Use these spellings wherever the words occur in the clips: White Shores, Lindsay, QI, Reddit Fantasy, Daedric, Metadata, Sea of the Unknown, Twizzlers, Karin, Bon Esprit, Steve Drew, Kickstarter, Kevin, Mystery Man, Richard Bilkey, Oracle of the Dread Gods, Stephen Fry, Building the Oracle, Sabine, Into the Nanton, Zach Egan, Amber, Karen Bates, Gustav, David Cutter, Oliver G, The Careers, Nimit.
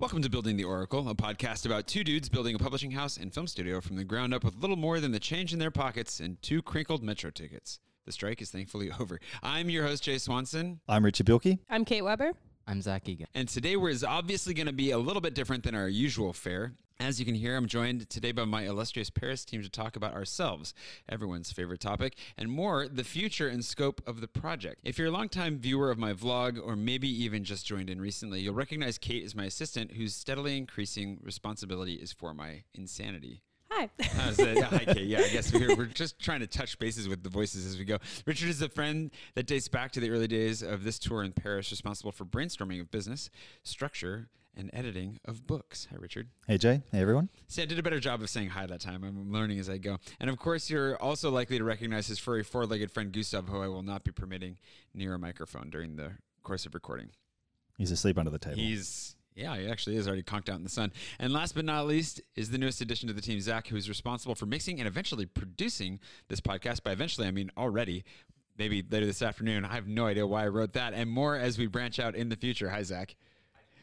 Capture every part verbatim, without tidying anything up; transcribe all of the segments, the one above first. Welcome to Building the Oracle, a podcast about two dudes building a publishing house and film studio from the ground up with little more than the change in their pockets and two crinkled Metro tickets. The strike is thankfully over. I'm your host, Jay Swanson. I'm Richard Bilkey. I'm Kate Weber. I'm Zach Egan. And today we're obviously going to be a little bit different than our usual fare. As you can hear, I'm joined today by my illustrious Paris team to talk about ourselves, everyone's favorite topic, and more, the future and scope of the project. If you're a longtime viewer of my vlog, or maybe even just joined in recently, you'll recognize Kate as my assistant, whose steadily increasing responsibility is for my insanity. Hi. uh, so, yeah, hi, Kate. Yeah, I guess we're, we're just trying to touch bases with the voices as we go. Richard is a friend that dates back to the early days of this tour in Paris, responsible for brainstorming of business, structure, and editing of books. Hi, Richard. Hey, Jay. Hey, everyone. See, I did a better job of saying hi that time. I'm learning as I go. And, of course, you're also likely to recognize his furry four-legged friend, Gustav, who I will not be permitting near a microphone during the course of recording. He's asleep under the table. He's... Yeah, he actually is already conked out in the sun. And last but not least is the newest addition to the team, Zach, who is responsible for mixing and eventually producing this podcast. By eventually, I mean already, maybe later this afternoon. I have no idea why I wrote that and more as we branch out in the future. Hi, Zach.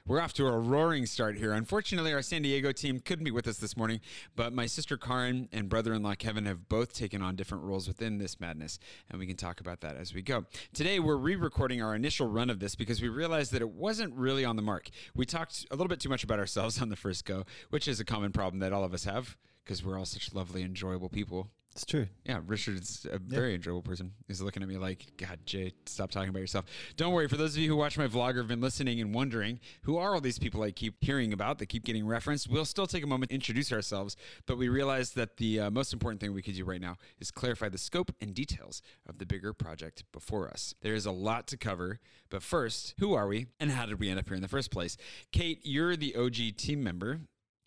We're off to a roaring start here. Unfortunately, our San Diego team couldn't be with us this morning, but my sister Karin and brother-in-law Kevin have both taken on different roles within this madness, and we can talk about that as we go. Today, we're re-recording our initial run of this because we realized that it wasn't really on the mark. We talked a little bit too much about ourselves on the first go, which is a common problem that all of us have because we're all such lovely, enjoyable people. It's true. Yeah, Richard's a yep. very enjoyable person. He's looking at me like, God, Jay, stop talking about yourself. Don't worry. For those of you who watch my vlog or have been listening and wondering, who are all these people I keep hearing about that keep getting referenced? We'll still take a moment to introduce ourselves, but we realized that the uh, most important thing we could do right now is clarify the scope and details of the bigger project before us. There is a lot to cover, but first, who are we and how did we end up here in the first place? Kate, you're the O G team member,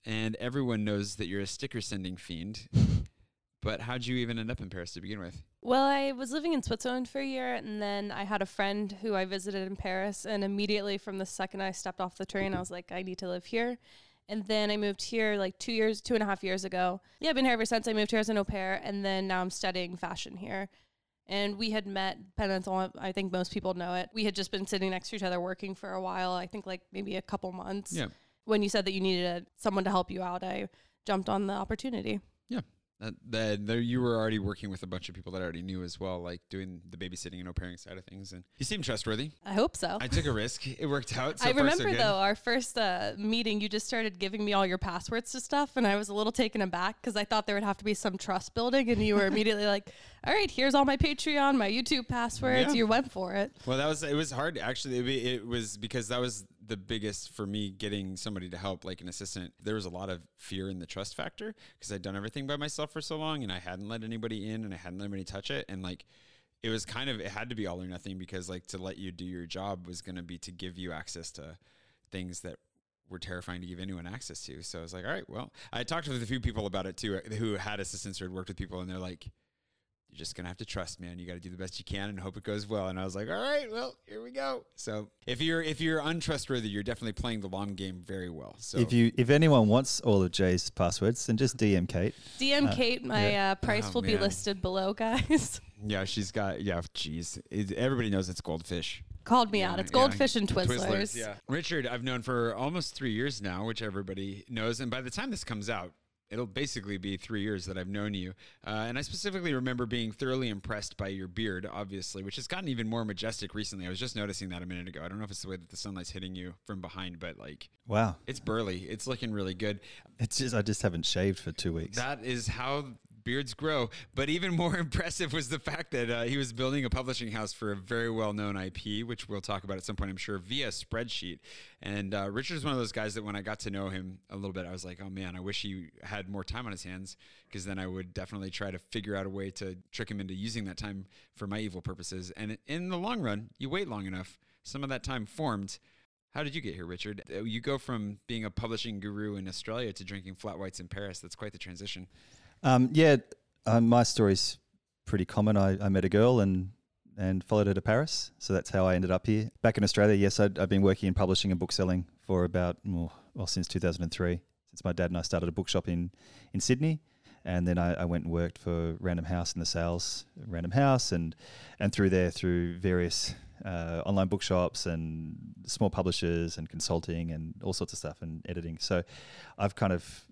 and everyone knows that you're a sticker-sending fiend. But how'd you even end up in Paris to begin with? Well, I was living in Switzerland for a year, and then I had a friend who I visited in Paris, and immediately from the second I stepped off the train, I was like, I need to live here. And then I moved here like two years, two and a half years ago. Yeah, I've been here ever since. I moved here as an au pair, and then now I'm studying fashion here. And we had met Penantol. I think most people know it. We had just been sitting next to each other working for a while, I think like maybe a couple months. Yeah. When you said that you needed a, someone to help you out, I jumped on the opportunity. Yeah. Uh, that the, you were already working with a bunch of people that I already knew as well, like doing the babysitting and au pairing side of things. And you seemed trustworthy. I hope so. I took a risk. It worked out. So I far, remember, so though, our first uh, meeting, you just started giving me all your passwords to stuff. And I was a little taken aback because I thought there would have to be some trust building. And you were immediately like, all right, here's all my Patreon, my YouTube passwords. Yeah. You went for it. Well, that was it was hard, actually. It, it was because that was the biggest for me getting somebody to help, like an assistant. There was a lot of fear in the trust factor because I'd done everything by myself for so long and I hadn't let anybody in and I hadn't let anybody touch it. And like, it was kind of, it had to be all or nothing because like to let you do your job was going to be to give you access to things that were terrifying to give anyone access to. So I was like, all right, well, I talked with a few people about it too, who had assistants or had worked with people, and they're like, you're just going to have to trust, man. You got to do the best you can and hope it goes well. And I was like, all right, well, here we go. So if you're if you're untrustworthy, you're definitely playing the long game very well. So if you if anyone wants all of Jay's passwords, then just D M Kate. D M uh, Kate. My yeah. uh, price oh, will man. be listed below, guys. Yeah, she's got, yeah, geez. It, everybody knows it's goldfish. Called me yeah, out. It's goldfish yeah. and Twizzlers. Twizzlers yeah. Richard, I've known for almost three years now, which everybody knows. And by the time this comes out, it'll basically be three years that I've known you. Uh, and I specifically remember being thoroughly impressed by your beard, obviously, which has gotten even more majestic recently. I was just noticing that a minute ago. I don't know if it's the way that the sunlight's hitting you from behind, but like, wow, it's burly. It's looking really good. It's just, I just haven't shaved for two weeks. That is how beards grow. But even more impressive was the fact that uh, he was building a publishing house for a very well-known I P, which we'll talk about at some point, I'm sure, via spreadsheet. And uh, Richard's one of those guys that when I got to know him a little bit, I was like, oh man, I wish he had more time on his hands, because then I would definitely try to figure out a way to trick him into using that time for my evil purposes. And in the long run, you wait long enough, some of that time formed. How did you get here, Richard? You go from being a publishing guru in Australia to drinking flat whites in Paris. That's quite the transition. Um, yeah, uh, my story's pretty common. I, I met a girl and, and followed her to Paris. So that's how I ended up here. Back in Australia, yes, I'd, I've been working in publishing and bookselling for about, well, well, since two thousand three, since my dad and I started a bookshop in, in Sydney. And then I, I went and worked for Random House in the sales, Random House, and, and through there, through various uh, online bookshops and small publishers and consulting and all sorts of stuff and editing. So I've kind of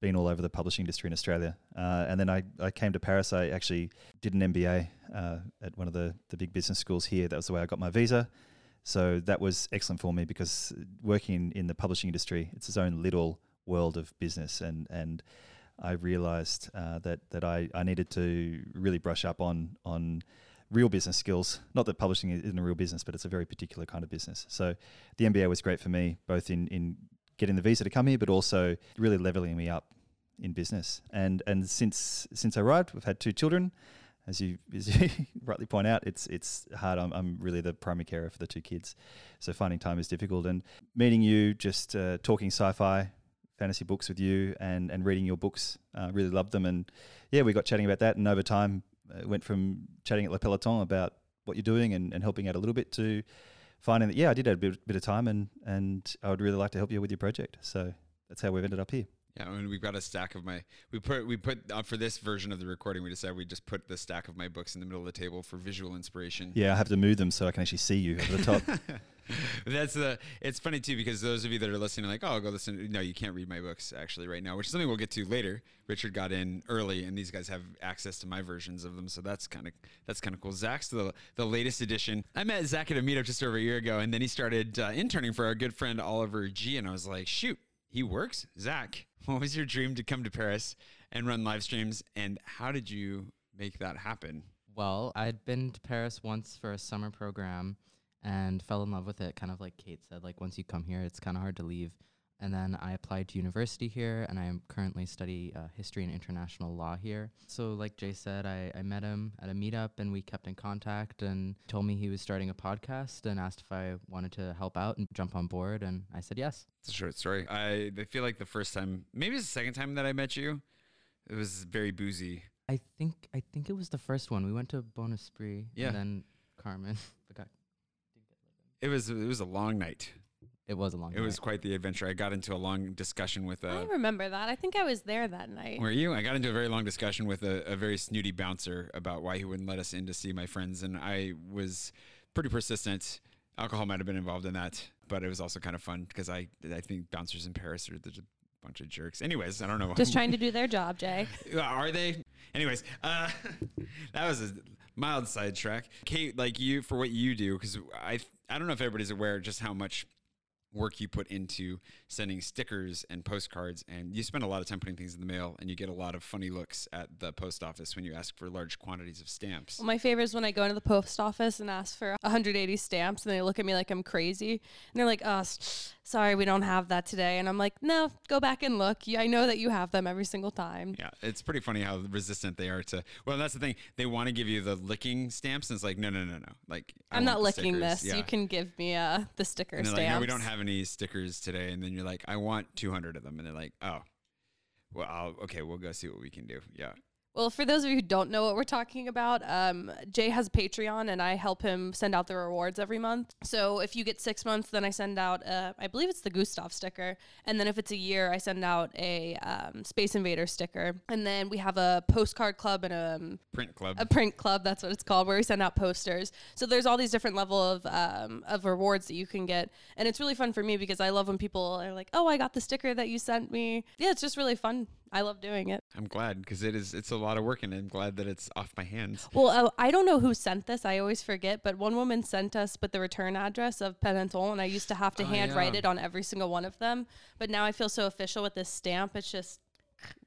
been all over the publishing industry in Australia. Uh, and then I, I came to Paris. I actually did an M B A uh, at one of the, the big business schools here. That was the way I got my visa. So that was excellent for me because working in the publishing industry, it's its own little world of business. And, and I realized uh, that that I, I needed to really brush up on on real business skills. Not that publishing isn't a real business, but it's a very particular kind of business. So the M B A was great for me, both in, in getting the visa to come here, but also really leveling me up in business. And and since since I arrived, we've had two children. As you, as you rightly point out, it's it's hard. I'm, I'm really the primary carer for the two kids, so finding time is difficult. And meeting you, just uh, talking sci-fi, fantasy books with you, and, and reading your books, uh, really loved them. And yeah, we got chatting about that, and over time, uh, went from chatting at Le Peloton about what you're doing and, and helping out a little bit to finding that, yeah, I did have a bit, bit of time, and, and I would really like to help you with your project. So that's how we've ended up here. Yeah, I mean, we've got a stack of my, we put, we put uh, for this version of the recording, we decided we just put the stack of my books in the middle of the table for visual inspiration. Yeah, I have to move them so I can actually see you over the top. That's the, it's funny too, because those of you that are listening are like, oh, I'll go listen. No, you can't read my books actually right now, which is something we'll get to later. Richard got in early and these guys have access to my versions of them. So that's kind of, that's kind of cool. Zach's the, the latest edition. I met Zach at a meetup just over a year ago, and then he started uh, interning for our good friend, Oliver G. And I was like, shoot, he works? Zach, what was your dream to come to Paris and run live streams? And how did you make that happen? Well, I'd been to Paris once for a summer program and fell in love with it. Kind of like Kate said, like once you come here, it's kind of hard to leave. And then I applied to university here, and I am currently study uh, history and international law here. So like Jay said, I, I met him at a meetup, and we kept in contact, and told me he was starting a podcast and asked if I wanted to help out and jump on board. And I said yes. It's a short story. I, I feel like the first time, maybe it's the second time that I met you, it was very boozy. I think I think it was the first one. We went to Bon Esprit, yeah. And then Carmen. The guy. It was, it was a long night. It was a long It night. Was quite the adventure. I got into a long discussion with a... I remember that. I think I was there that night. Were you? I got into a very long discussion with a, a very snooty bouncer about why he wouldn't let us in to see my friends. And I was pretty persistent. Alcohol might have been involved in that. But it was also kind of fun because I, I think bouncers in Paris are just a bunch of jerks. Anyways, I don't know. Just trying to do their job, Jay. Are they? Anyways, uh, that was a mild sidetrack. Kate, like you, for what you do, because I, I don't know if everybody's aware just how much work you put into sending stickers and postcards, and you spend a lot of time putting things in the mail, and you get a lot of funny looks at the post office when you ask for large quantities of stamps. Well, my favorite is when I go into the post office and ask for one hundred eighty stamps, and they look at me like I'm crazy, and they're like, oh, sorry, we don't have that today. And I'm like, no, go back and look. I know that you have them every single time. Yeah, it's pretty funny how resistant they are to, well, that's the thing, they want to give you the licking stamps, and it's like, no, no, no, no. Like, I'm not licking stickers. This. Yeah. You can give me uh, the sticker and stamps. Like, no, we don't have any stickers today, and then you're like, I want two hundred of them, and they're like, oh, well, I'll, okay, we'll go see what we can do. Yeah. Well, for those of you who don't know what we're talking about, um, Jay has a Patreon, and I help him send out the rewards every month. So if you get six months, then I send out, uh, I believe it's the Gustav sticker. And then if it's a year, I send out a um, Space Invader sticker. And then we have a postcard club and a... Um, print club. A print club, that's what it's called, where we send out posters. So there's all these different level of um, of rewards that you can get. And it's really fun for me because I love when people are like, oh, I got the sticker that you sent me. Yeah, it's just really fun. I love doing it. I'm glad because it is, it's a lot of work, and I'm glad that it's off my hands. Well, uh, I don't know who sent this. I always forget, but one woman sent us but the return address of Penantol, and I used to have to oh, handwrite yeah. it on every single one of them. But now I feel so official with this stamp. It's just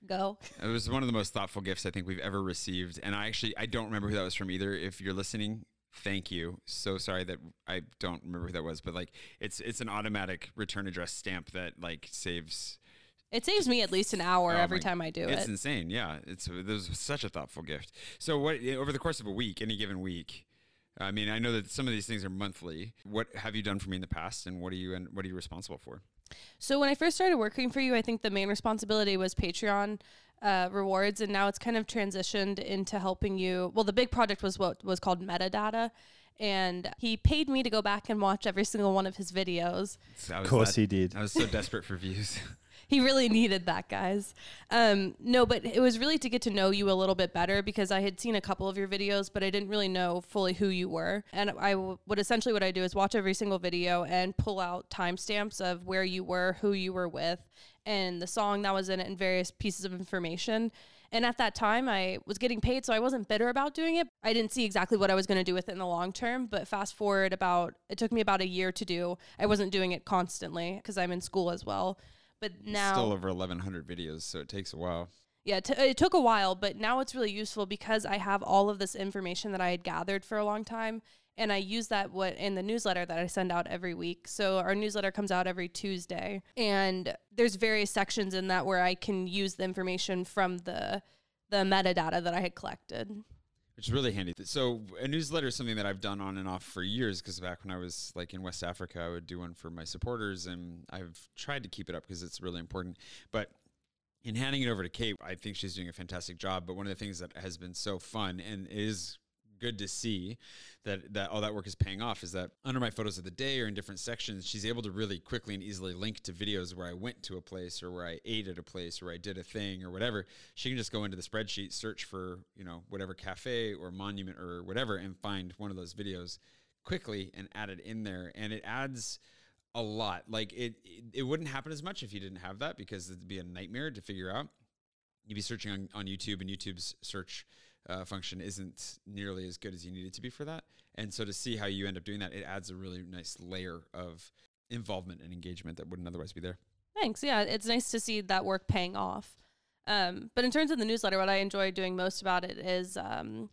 go. It was one of the most thoughtful gifts I think we've ever received. And I actually, I don't remember who that was from either. If you're listening, thank you. So sorry that I don't remember who that was, but like it's, it's an automatic return address stamp that like saves... It saves me at least an hour oh every time I do it's it. It's insane, yeah. It's it was such a thoughtful gift. So what over the course of a week, any given week, I mean, I know that some of these things are monthly. What have you done for me in the past, and what are you and what are you responsible for? So when I first started working for you, I think the main responsibility was Patreon uh, rewards, and now it's kind of transitioned into helping you. Well, the big project was what was called Metadata. And he paid me to go back and watch every single one of his videos. Of course that, he did. I was so desperate for views. He really needed that, guys. Um, no, but it was really to get to know you a little bit better, because I had seen a couple of your videos, but I didn't really know fully who you were. And I would essentially, what I do is watch every single video and pull out timestamps of where you were, who you were with, and the song that was in it, and various pieces of information. And at that time, I was getting paid, so I wasn't bitter about doing it. I didn't see exactly what I was going to do with it in the long term, but fast forward about, it took me about a year to do. I wasn't doing it constantly because I'm in school as well. But now... still over eleven hundred videos, so it takes a while. Yeah, t- it took a while, but now it's really useful because I have all of this information that I had gathered for a long time, and I use that what in the newsletter that I send out every week. So our newsletter comes out every Tuesday, and there's various sections in that where I can use the information from the the metadata that I had collected. Which is really handy. So a newsletter is something that I've done on and off for years, because back when I was like in West Africa, I would do one for my supporters, and I've tried to keep it up because it's really important. But in handing it over to Kate, I think she's doing a fantastic job. But one of the things that has been so fun and is good to see that, that all that work is paying off is that under my photos of the day or in different sections, she's able to really quickly and easily link to videos where I went to a place or where I ate at a place or where I did a thing or whatever. She can just go into the spreadsheet, search for, you know, whatever cafe or monument or whatever, and find one of those videos quickly and add it in there. And it adds a lot. Like it, it, it wouldn't happen as much if you didn't have that, because it'd be a nightmare to figure out. You'd be searching on, on YouTube, and YouTube's search Uh, function isn't nearly as good as you need it to be for that. And so to see how you end up doing that, it adds a really nice layer of involvement and engagement that wouldn't otherwise be there. Thanks. Yeah, it's nice to see that work paying off. Um, but in terms of the newsletter, what I enjoy doing most about it is um,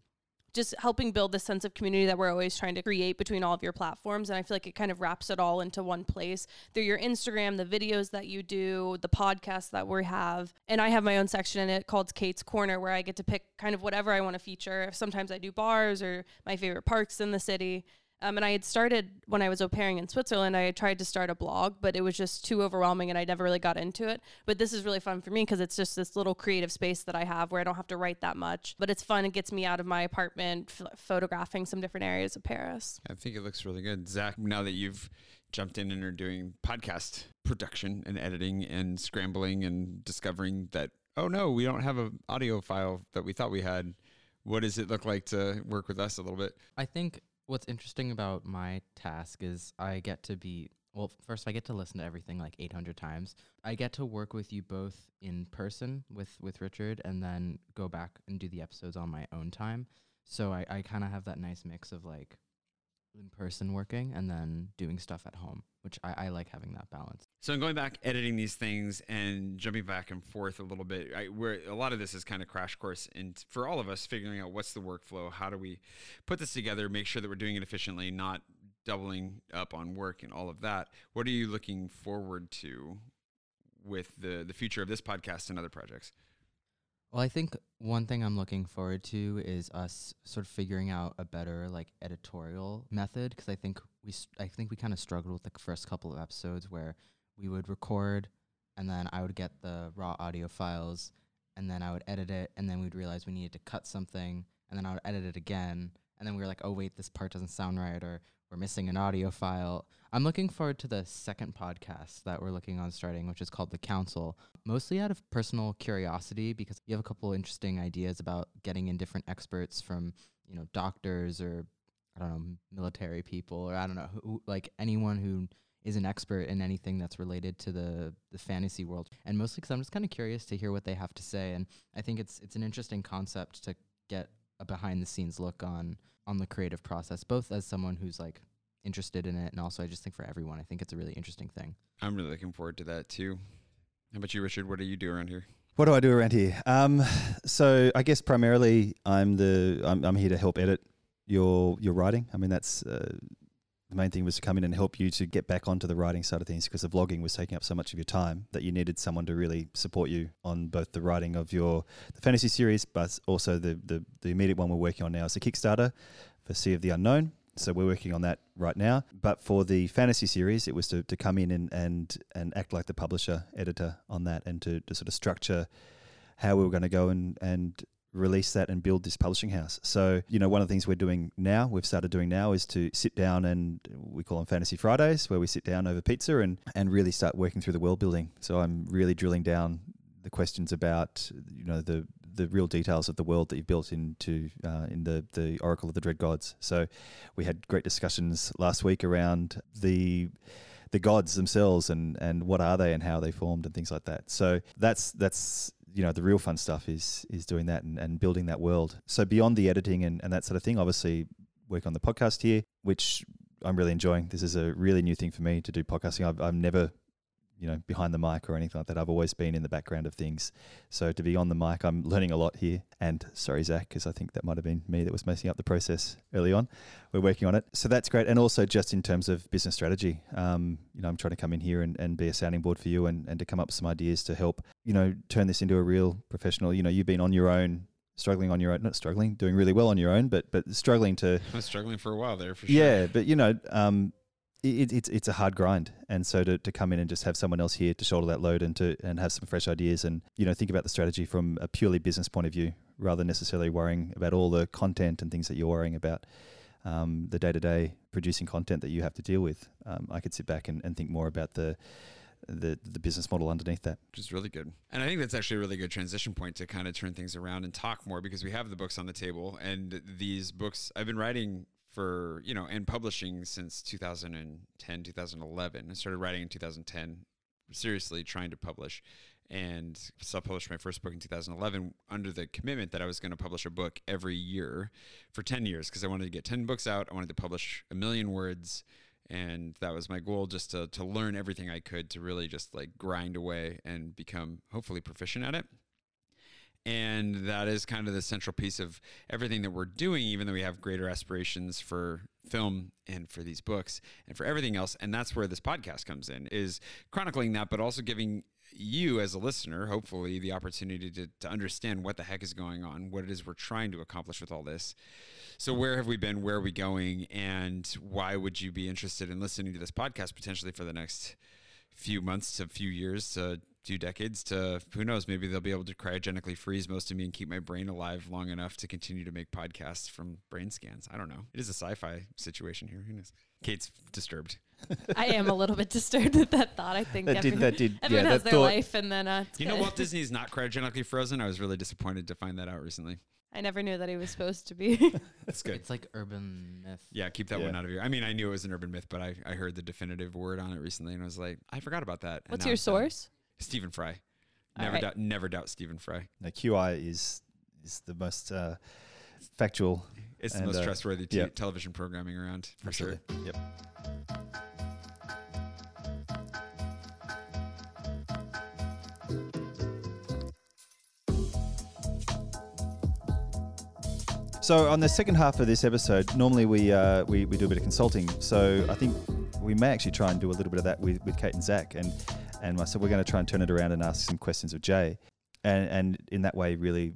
just helping build the sense of community that we're always trying to create between all of your platforms. And I feel like it kind of wraps it all into one place through your Instagram, the videos that you do, the podcasts that we have. And I have my own section in it called Kate's Corner, where I get to pick kind of whatever I want to feature. Sometimes I do bars or my favorite parks in the city. Um, and I had started, when I was au pairing in Switzerland, I had tried to start a blog, but it was just too overwhelming and I never really got into it. But this is really fun for me because it's just this little creative space that I have where I don't have to write that much. But it's fun. It gets me out of my apartment, f- photographing some different areas of Paris. I think it looks really good. Zach, now that you've jumped in and are doing podcast production and editing and scrambling and discovering that, oh no, we don't have an audio file that we thought we had. What does it look like to work with us a little bit? I think... what's interesting about my task is I get to be, well, first I get to listen to everything like eight hundred times. I get to work with you both in person with, with Richard, and then go back and do the episodes on my own time. So I, I kind of have that nice mix of like in-person working and then doing stuff at home, which I, I like having that balance. So I'm going back, editing these things and jumping back and forth a little bit. I, we're, a lot of this is kind of crash course, and for all of us, figuring out what's the workflow, how do we put this together, make sure that we're doing it efficiently, not doubling up on work and all of that. What are you looking forward to with the, the future of this podcast and other projects? Well, I think one thing I'm looking forward to is us sort of figuring out a better like editorial method, because I think we st- I think we kind of struggled with the first couple of episodes where we would record and then I would get the raw audio files and then I would edit it, and then we'd realize we needed to cut something, and then I would edit it again, and then we were like, oh wait, this part doesn't sound right, or we're missing an audio file. I'm looking forward to the second podcast that we're looking on starting, which is called The Council, mostly out of personal curiosity, because you have a couple interesting ideas about getting in different experts from, you know, doctors or, I don't know, military people, or I don't know, who, like anyone who is an expert in anything that's related to the, the fantasy world. And mostly because I'm just kind of curious to hear what they have to say. And I think it's it's an interesting concept to get a behind-the-scenes look on on the creative process, both as someone who's like interested in it, and also I just think for everyone, I think it's a really interesting thing. I'm really looking forward to that too. How about you, Richard? What do you do around here? What do I do around here? Um, so I guess primarily I'm the I'm, I'm here to help edit your your writing. I mean, that's uh, the main thing was to come in and help you to get back onto the writing side of things, because the vlogging was taking up so much of your time that you needed someone to really support you on both the writing of your the fantasy series, but also the the, the immediate one we're working on now is the Kickstarter for Sea of the Unknown. So we're working on that right now. But for the fantasy series, it was to, to come in and, and and act like the publisher, editor on that, and to, to sort of structure how we were going to go and, and release that and build this publishing house. So, you know, one of the things we're doing now, we've started doing now, is to sit down, and we call them Fantasy Fridays, where we sit down over pizza and, and really start working through the world building. So I'm really drilling down the questions about, you know, the the real details of the world that you've built into uh, in the, the Oracle of the Dread Gods. So we had great discussions last week around the the gods themselves and, and what are they and how they formed and things like that. So that's that's you know, the real fun stuff is is doing that and, and building that world. So beyond the editing and, and that sort of thing, obviously work on the podcast here, which I'm really enjoying. This is a really new thing for me to do podcasting. I've, I've never, you know, behind the mic or anything like that. I've always been in the background of things. So to be on the mic, I'm learning a lot here. And sorry, Zach, because I think that might have been me that was messing up the process early on. We're working on it. So that's great. And also just in terms of business strategy, um, you know, I'm trying to come in here and, and be a sounding board for you and, and to come up with some ideas to help, you know, turn this into a real professional. You know, you've been on your own, struggling on your own, not struggling, doing really well on your own, but but struggling to... I was struggling for a while there, for sure. Yeah, but, you know... Um, It, it's it's a hard grind, and so to, to come in and just have someone else here to shoulder that load and to and have some fresh ideas and, you know, think about the strategy from a purely business point of view rather than necessarily worrying about all the content and things that you're worrying about, um, the day-to-day producing content that you have to deal with. Um, I could sit back and, and think more about the, the the business model underneath that. Which is really good. And I think that's actually a really good transition point to kind of turn things around and talk more, because we have the books on the table, and these books I've been writing for, you know, and publishing since two thousand ten, two thousand eleven. I started writing in two thousand ten, seriously trying to publish, and self-published my first book in two thousand eleven under the commitment that I was going to publish a book every year for ten years, because I wanted to get ten books out. I wanted to publish a million words, and that was my goal, just to, to learn everything I could to really just like grind away and become hopefully proficient at it. And that is kind of the central piece of everything that we're doing, even though we have greater aspirations for film and for these books and for everything else. And that's where this podcast comes in, is chronicling that, but also giving you as a listener, hopefully, the opportunity to, to understand what the heck is going on, what it is we're trying to accomplish with all this. So where have we been? Where are we going? And why would you be interested in listening to this podcast potentially for the next few months to few years to few decades to, who knows, maybe they'll be able to cryogenically freeze most of me and keep my brain alive long enough to continue to make podcasts from brain scans. I don't know. It is a sci-fi situation here. Who knows? Kate's disturbed. I am a little bit disturbed at that thought. I think that everyone, did, that did, everyone yeah, has that their thought. Life and then... Uh, you know, Walt Disney's not cryogenically frozen. I was really disappointed to find that out recently. I never knew that he was supposed to be. That's good. It's like urban myth. Yeah, keep that yeah. one out of here. I mean, I knew it was an urban myth, but I, I heard the definitive word on it recently and I was like, I forgot about that. What's your source? Done. Stephen Fry. Never right. doubt never doubt Stephen Fry. Now, Q I is is the most uh, factual. It's the most uh, trustworthy te- yeah. television programming around, for Absolutely. sure. Yep. So on the second half of this episode, normally we uh, we, we do a bit of consulting. So I think we may actually try and do a little bit of that with, with Kate and Zach. And And myself, we're going to try and turn it around and ask some questions of Jay, and and in that way, really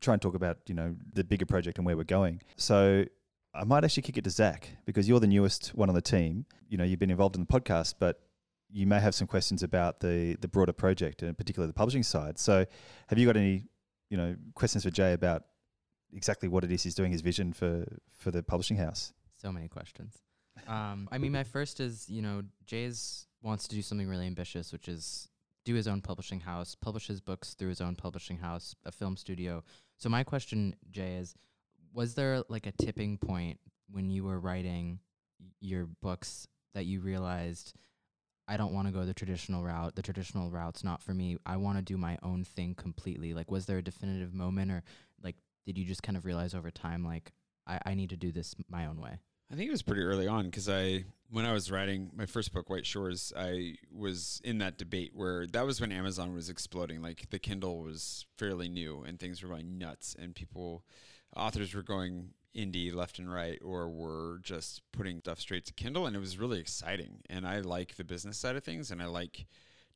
try and talk about, you know, the bigger project and where we're going. So I might actually kick it to Zach, because you're the newest one on the team. You know, you've been involved in the podcast, but you may have some questions about the the broader project and particularly the publishing side. So have you got any, you know, questions for Jay about exactly what it is he's doing, his vision for for the publishing house? So many questions. Um, I mean, my first is, you know, Jay's wants to do something really ambitious, which is do his own publishing house, publish his books through his own publishing house, a film studio. So my question, Jay, is was there like a tipping point when you were writing your books that you realized, I don't want to go the traditional route, the traditional route's not for me, I want to do my own thing completely? Like, was there a definitive moment, or like did you just kind of realize over time, like, I, I need to do this my own way? I think it was pretty early on, because I, when I was writing my first book, White Shores, I was in that debate where that was when Amazon was exploding. Like, the Kindle was fairly new and things were going nuts, and people, authors were going indie left and right, or were just putting stuff straight to Kindle, and it was really exciting. And I like the business side of things, and I like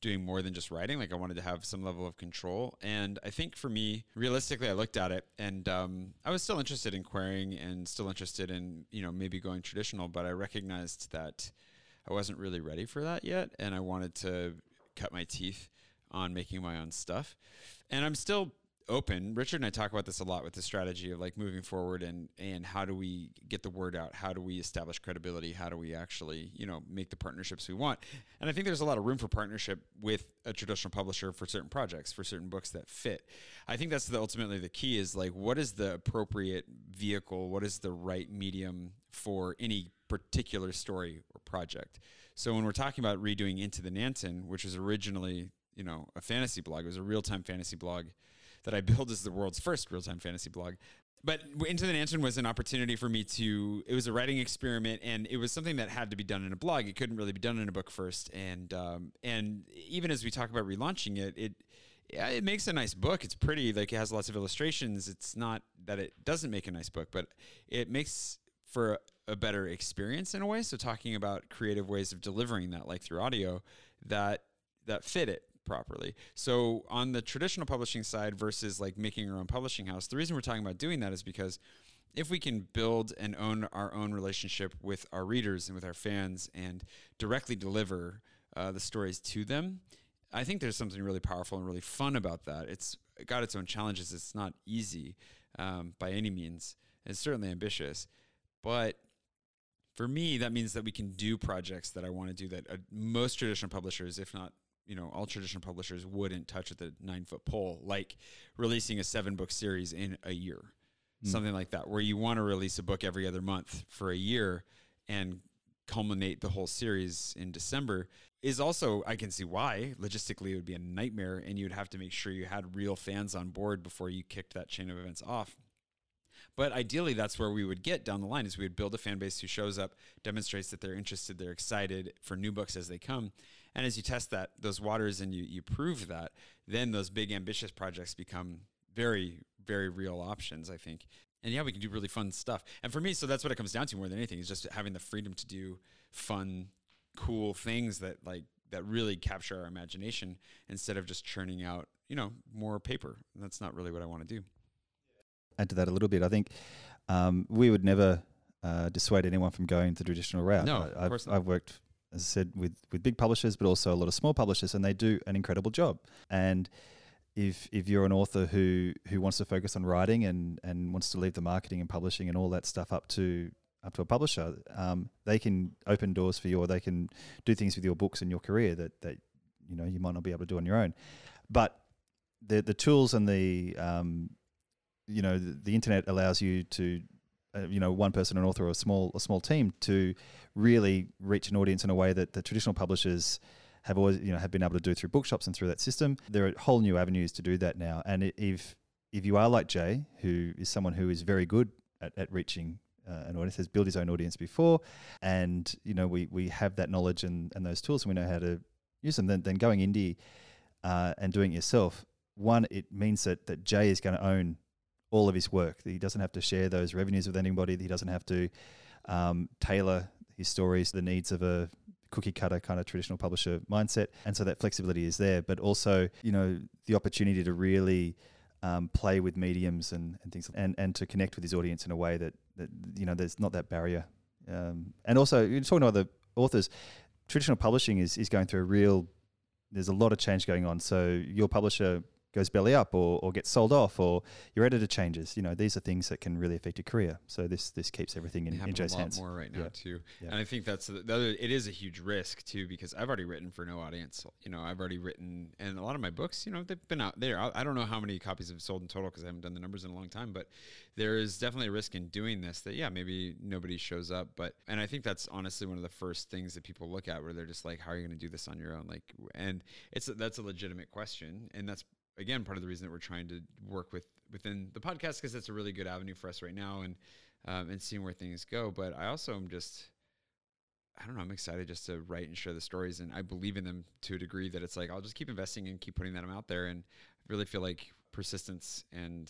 doing more than just writing. Like, I wanted to have some level of control. And I think for me, realistically, I looked at it and um, I was still interested in querying and still interested in, you know, maybe going traditional, but I recognized that I wasn't really ready for that yet. And I wanted to cut my teeth on making my own stuff. And I'm still open. Richard and I talk about this a lot with the strategy of like moving forward and, and how do we get the word out? How do we establish credibility? How do we actually, you know, make the partnerships we want? And I think there's a lot of room for partnership with a traditional publisher for certain projects, for certain books that fit. I think that's the, ultimately the key is like, what is the appropriate vehicle? What is the right medium for any particular story or project? So when we're talking about redoing Into the Nanton, which was originally, you know, a fantasy blog. It was a real-time fantasy blog that I built as the world's first real-time fantasy blog. But Into the Nanton was an opportunity for me to, it was a writing experiment, and it was something that had to be done in a blog. It couldn't really be done in a book first. And um, and even as we talk about relaunching it, it yeah, it makes a nice book. It's pretty, like it has lots of illustrations. It's not that it doesn't make a nice book, but it makes for a, a better experience in a way. So talking about creative ways of delivering that, like through audio, that that fit it properly. So on the traditional publishing side versus like making our own publishing house, the reason we're talking about doing that is because if we can build and own our own relationship with our readers and with our fans and directly deliver uh, the stories to them, I think there's something really powerful and really fun about that. It's got its own challenges. It's not easy um, by any means. It's certainly ambitious, but for me, that means that we can do projects that I want to do that uh, most traditional publishers, if not you know, all traditional publishers wouldn't touch with a nine foot pole, like releasing a seven book series in a year, mm. something like that, where you want to release a book every other month for a year and culminate the whole series in December is also, I can see why logistically it would be a nightmare and you'd have to make sure you had real fans on board before you kicked that chain of events off. But ideally, that's where we would get down the line is we would build a fan base who shows up, demonstrates that they're interested, they're excited for new books as they come. And as you test that, those waters and you, you prove that, then those big ambitious projects become very, very real options, I think. And yeah, we can do really fun stuff. And for me, so that's what it comes down to more than anything is just having the freedom to do fun, cool things that like that really capture our imagination instead of just churning out, you know, more paper. And that's not really what I want to do. Add to that a little bit. I think um, we would never uh, dissuade anyone from going the traditional route. No, I, of course not. I've worked, as I said, with, with big publishers, but also a lot of small publishers, and they do an incredible job. And if if you're an author who, who wants to focus on writing and, and wants to leave the marketing and publishing and all that stuff up to up to a publisher, um, they can open doors for you, or they can do things with your books and your career that, that you know you might not be able to do on your own. But the the tools and the um, you know, the, the internet allows you to, uh, you know, one person, an author, or a small a small team to really reach an audience in a way that the traditional publishers have always, you know, have been able to do through bookshops and through that system. There are whole new avenues to do that now. And if if you are like Jay, who is someone who is very good at, at reaching uh, an audience, has built his own audience before, and, you know, we, we have that knowledge and, and those tools and we know how to use them, then, then going indie uh, and doing it yourself, one, it means that, that Jay is going to own all of his work. He doesn't have to share those revenues with anybody. He doesn't have to um, tailor his stories to the needs of a cookie cutter kind of traditional publisher mindset. And so that flexibility is there, but also, you know, the opportunity to really um, play with mediums and, and things and, and to connect with his audience in a way that, that you know, there's not that barrier. Um, and also, you're talking to other authors, traditional publishing is, is going through a real, there's a lot of change going on. So your publisher goes belly up or, or gets sold off or your editor changes. You know, these are things that can really affect your career. So this this keeps everything in, in Jay's hands. It happens a lot more right now yeah. too. Yeah. And I think that's, the other, it is a huge risk too, because I've already written for no audience. You know, I've already written, and a lot of my books, you know, they've been out there. I don't know how many copies have sold in total because I haven't done the numbers in a long time, but there is definitely a risk in doing this that, yeah, maybe nobody shows up. But, and I think that's honestly one of the first things that people look at where they're just like, how are you going to do this on your own? Like, and it's, that's a legitimate question. And that's, again, part of the reason that we're trying to work with within the podcast, because that's a really good avenue for us right now and um, and seeing where things go. But I also am just, I don't know, I'm excited just to write and share the stories. And I believe in them to a degree that it's like, I'll just keep investing and keep putting them out there. And I really feel like persistence and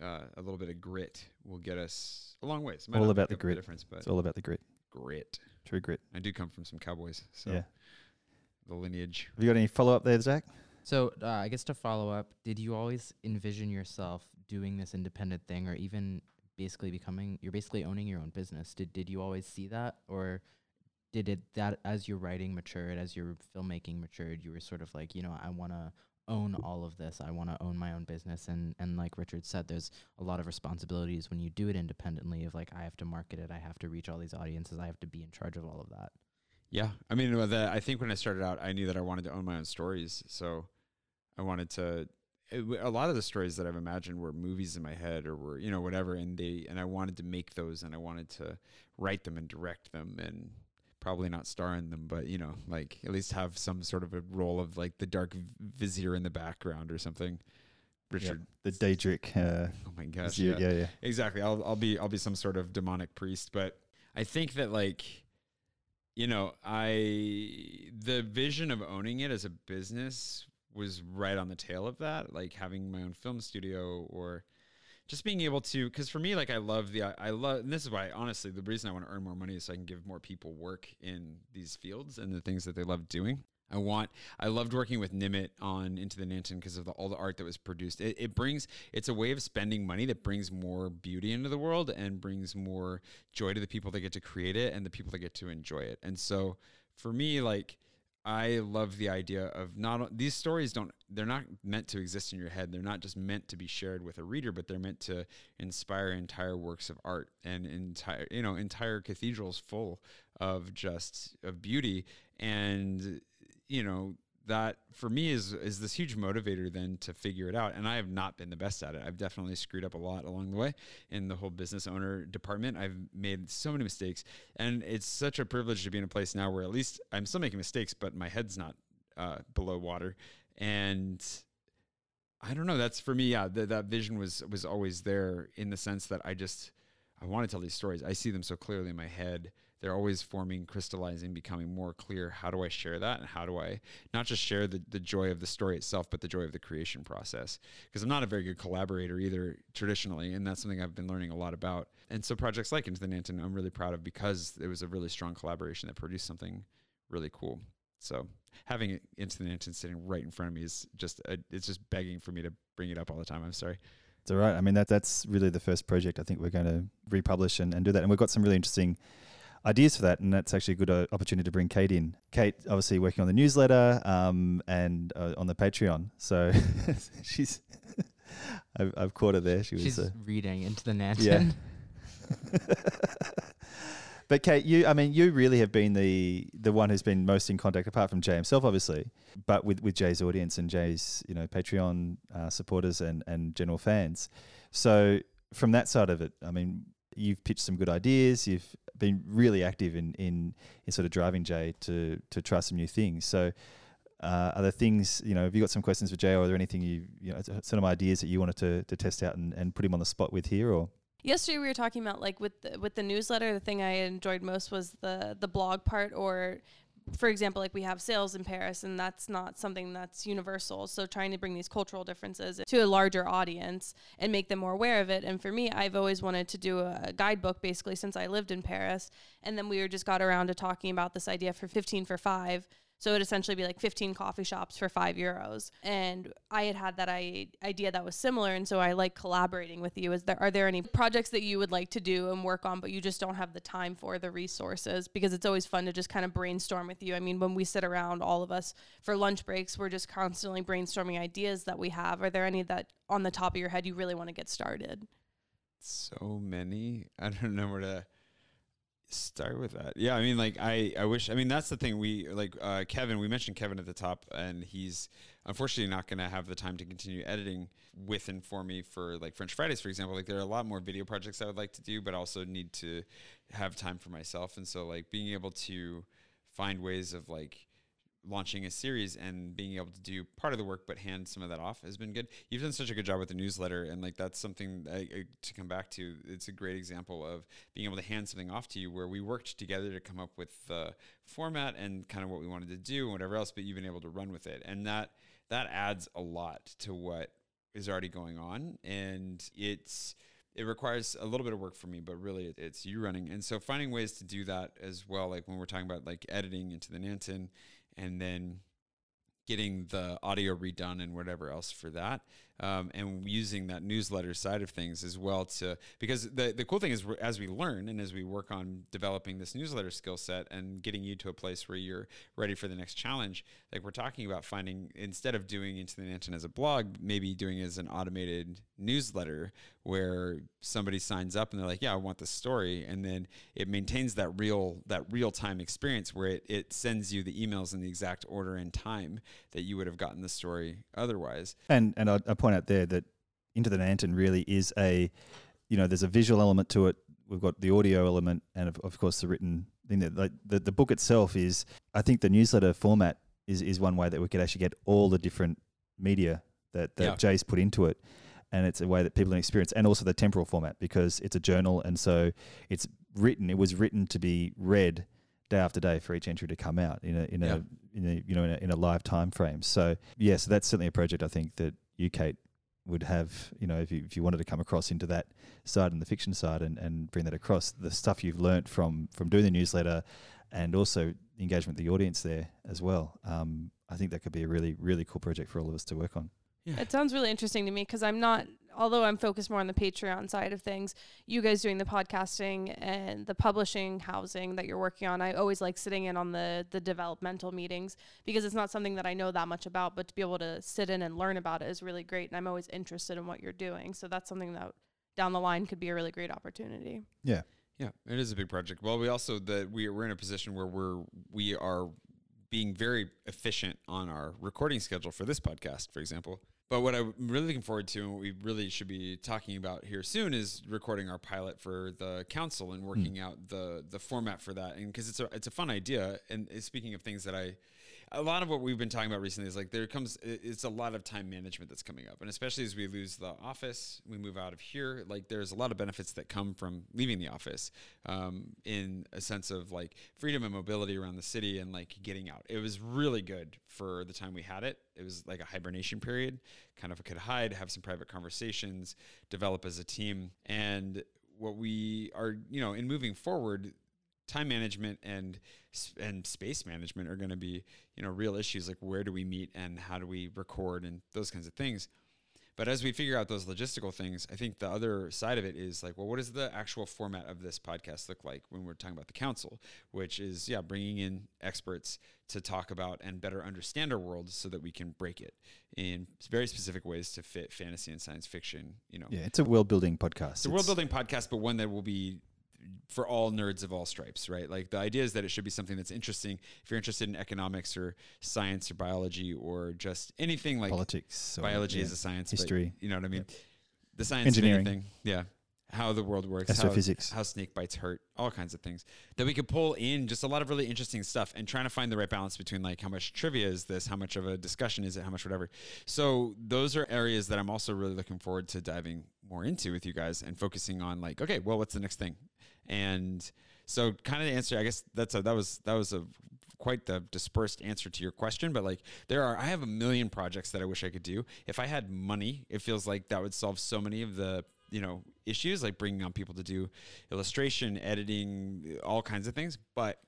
uh, a little bit of grit will get us a long ways. Might all about the grit. Difference, but it's all about the grit. Grit. True grit. I do come from some cowboys. So yeah. The lineage. Have you got any follow-up there, Zach? So uh, I guess to follow up, did you always envision yourself doing this independent thing or even basically becoming, you're basically owning your own business? Did did you always see that, or did it that as your writing matured, as your filmmaking matured, you were sort of like, you know, I want to own all of this. I want to own my own business. And, and like Richard said, there's a lot of responsibilities when you do it independently of like, I have to market it. I have to reach all these audiences. I have to be in charge of all of that. Yeah. I mean, the, I think when I started out, I knew that I wanted to own my own stories. So I wanted to, it, a lot of the stories that I've imagined were movies in my head or were, you know, whatever. And they, and I wanted to make those and I wanted to write them and direct them and probably not star in them, but you know, like at least have some sort of a role of like the dark vizier in the background or something. Richard, yep. The Daedric. Uh, oh my gosh. Yeah. yeah, yeah, exactly. I'll, I'll be, I'll be some sort of demonic priest, but I think that like, you know, I, the vision of owning it as a business was right on the tail of that, like having my own film studio or just being able to, because for me, like I love the, I, I love, and this is why, honestly, the reason I want to earn more money is so I can give more people work in these fields and the things that they love doing. I want, I loved working with Nimit on Into the Nanton because of the, all the art that was produced. It, it brings, it's a way of spending money that brings more beauty into the world and brings more joy to the people that get to create it and the people that get to enjoy it. And so for me, like, I love the idea of not, these stories don't, they're not meant to exist in your head. They're not just meant to be shared with a reader, but they're meant to inspire entire works of art and entire, you know, entire cathedrals full of just, of beauty. And, you know, that for me is, is this huge motivator then to figure it out. And I have not been the best at it. I've definitely screwed up a lot along the way in the whole business owner department. I've made so many mistakes and it's such a privilege to be in a place now where at least I'm still making mistakes, but my head's not uh, below water. And I don't know, that's for me. Yeah. Th- that vision was, was always there in the sense that I just, I want to tell these stories. I see them so clearly in my head. They're always forming, crystallizing, becoming more clear. How do I share that? And how do I not just share the, the joy of the story itself, but the joy of the creation process? Because I'm not a very good collaborator either traditionally. And that's something I've been learning a lot about. And so projects like Into the Nanton, I'm really proud of because it was a really strong collaboration that produced something really cool. So having it Into the Nanton sitting right in front of me is just, a, it's just begging for me to bring it up all the time. I'm sorry. It's all right. I mean, that that's really the first project I think we're going to republish and, and do that. And we've got some really interesting ideas for that, and that's actually a good uh, opportunity to bring Kate in. Kate, obviously working on the newsletter um, and uh, on the Patreon, so she's I've, I've caught her there. She she's was uh, reading Into the Nanton. Yeah. But Kate, you, I mean, you really have been the the one who's been most in contact, apart from Jay himself, obviously, but with, with Jay's audience and Jay's, you know, Patreon uh, supporters and and general fans. So from that side of it, I mean, you've pitched some good ideas. You've been really active in, in, in sort of driving Jay to to try some new things. So uh, are there things, you know, have you got some questions for Jay or are there anything you, you know, some ideas that you wanted to, to test out and, and put him on the spot with here? Or yesterday we were talking about like with the, with the newsletter, the thing I enjoyed most was the the blog part, or for example, like we have sales in Paris and that's not something that's universal. So trying to bring these cultural differences to a larger audience and make them more aware of it. And for me, I've always wanted to do a guidebook basically since I lived in Paris. And then we were just got around to talking about this idea for fifteen for five. So it'd essentially be like fifteen coffee shops for five euros. And I had had that I- idea that was similar. And so I like collaborating with you. Is there, are there any projects that you would like to do and work on, but you just don't have the time for the resources? Because it's always fun to just kind of brainstorm with you. I mean, when we sit around, all of us for lunch breaks, we're just constantly brainstorming ideas that we have. Are there any that on the top of your head you really want to get started? So many. I don't know where to start with that. Yeah, I mean, like, I, I wish, I mean, that's the thing. We, like, uh, Kevin, we mentioned Kevin at the top, and he's unfortunately not going to have the time to continue editing with and for me for, like, French Fridays, for example. Like, there are a lot more video projects I would like to do, but also need to have time for myself. And so, like, being able to find ways of, like, launching a series and being able to do part of the work but hand some of that off has been good. You've done such a good job with the newsletter, and like that's something I, I, to come back to. It's a great example of being able to hand something off to you where we worked together to come up with the format and kind of what we wanted to do and whatever else, but you've been able to run with it, and that that adds a lot to what is already going on. And it's it requires a little bit of work for me, but really it's you running. And so finding ways to do that as well, like when we're talking about like editing Into the Nanton and then getting the audio redone and whatever else for that um, and using that newsletter side of things as well to, because the, the cool thing is as we learn and as we work on developing this newsletter skill set and getting you to a place where you're ready for the next challenge, like we're talking about finding, instead of doing Into the Nanton as a blog, maybe doing it as an automated newsletter where somebody signs up and they're like, yeah, I want this story. And then it maintains that real, that real time experience where it, it sends you the emails in the exact order and time that you would have gotten the story otherwise. And and I'll point out there that Into the Nanton really is a, you know, there's a visual element to it. We've got the audio element and, of, of course, the written thing. That like the, the book itself is, I think the newsletter format is, is one way that we could actually get all the different media that, that yeah. Jay's put into it. And it's a way that people can experience, and also the temporal format, because it's a journal and so it's written. It was written to be read day after day for each entry to come out in a in yeah. a in a you know in a, in a live time frame. So yes, yeah, so that's certainly a project I think that you, Kate, would have, you know, if you if you wanted to come across into that side and the fiction side and, and bring that across, the stuff you've learnt from from doing the newsletter and also the engagement of the audience there as well. Um, I think that could be a really, really cool project for all of us to work on. Yeah. It sounds really interesting to me because I'm not, although I'm focused more on the Patreon side of things, you guys doing the podcasting and the publishing housing that you're working on, I always like sitting in on the, the developmental meetings because it's not something that I know that much about, but to be able to sit in and learn about it is really great. And I'm always interested in what you're doing. So that's something that down the line could be a really great opportunity. Yeah. Yeah, it is a big project. Well, we also, the, we, we're in a position where we're, we are being very efficient on our recording schedule for this podcast, for example. But what I'm really looking forward to and what we really should be talking about here soon is recording our pilot for the council and working mm. out the the format for that. And because it's a, it's a fun idea. And speaking of things that I, a lot of what we've been talking about recently is like there comes, it's a lot of time management that's coming up. And especially as we lose the office, we move out of here, like there's a lot of benefits that come from leaving the office um, in a sense of like freedom and mobility around the city and like getting out. It was really good for the time we had it. It was like a hibernation period, kind of could hide, have some private conversations, develop as a team. And what we are, you know, in moving forward, time management and and space management are going to be, you know, real issues like where do we meet and how do we record and those kinds of things. But as we figure out those logistical things, I think the other side of it is like, well, what does the actual format of this podcast look like when we're talking about the council, which is, yeah, bringing in experts to talk about and better understand our world so that we can break it in very specific ways to fit fantasy and science fiction, you know. Yeah, it's a world-building podcast. It's a world-building podcast, but one that will be for all nerds of all stripes, right? Like the idea is that it should be something that's interesting. If you're interested in economics or science or biology or just anything like politics, biology or, yeah, is a science, history, but you know what I mean? Yep. The science engineering, of anything, yeah. How the world works, astrophysics, how, how snake bites hurt, all kinds of things that we could pull in. Just a lot of really interesting stuff, and trying to find the right balance between like how much trivia is this, how much of a discussion is it, how much whatever. So those are areas that I'm also really looking forward to diving more into with you guys and focusing on like, okay, well, what's the next thing? And so, kind of the answer, I guess that's a, that was that was a quite the dispersed answer to your question, but like there are, I have a million projects that I wish I could do. If I had money, it feels like that would solve so many of the, you know, issues, like bringing on people to do illustration, editing, all kinds of things. But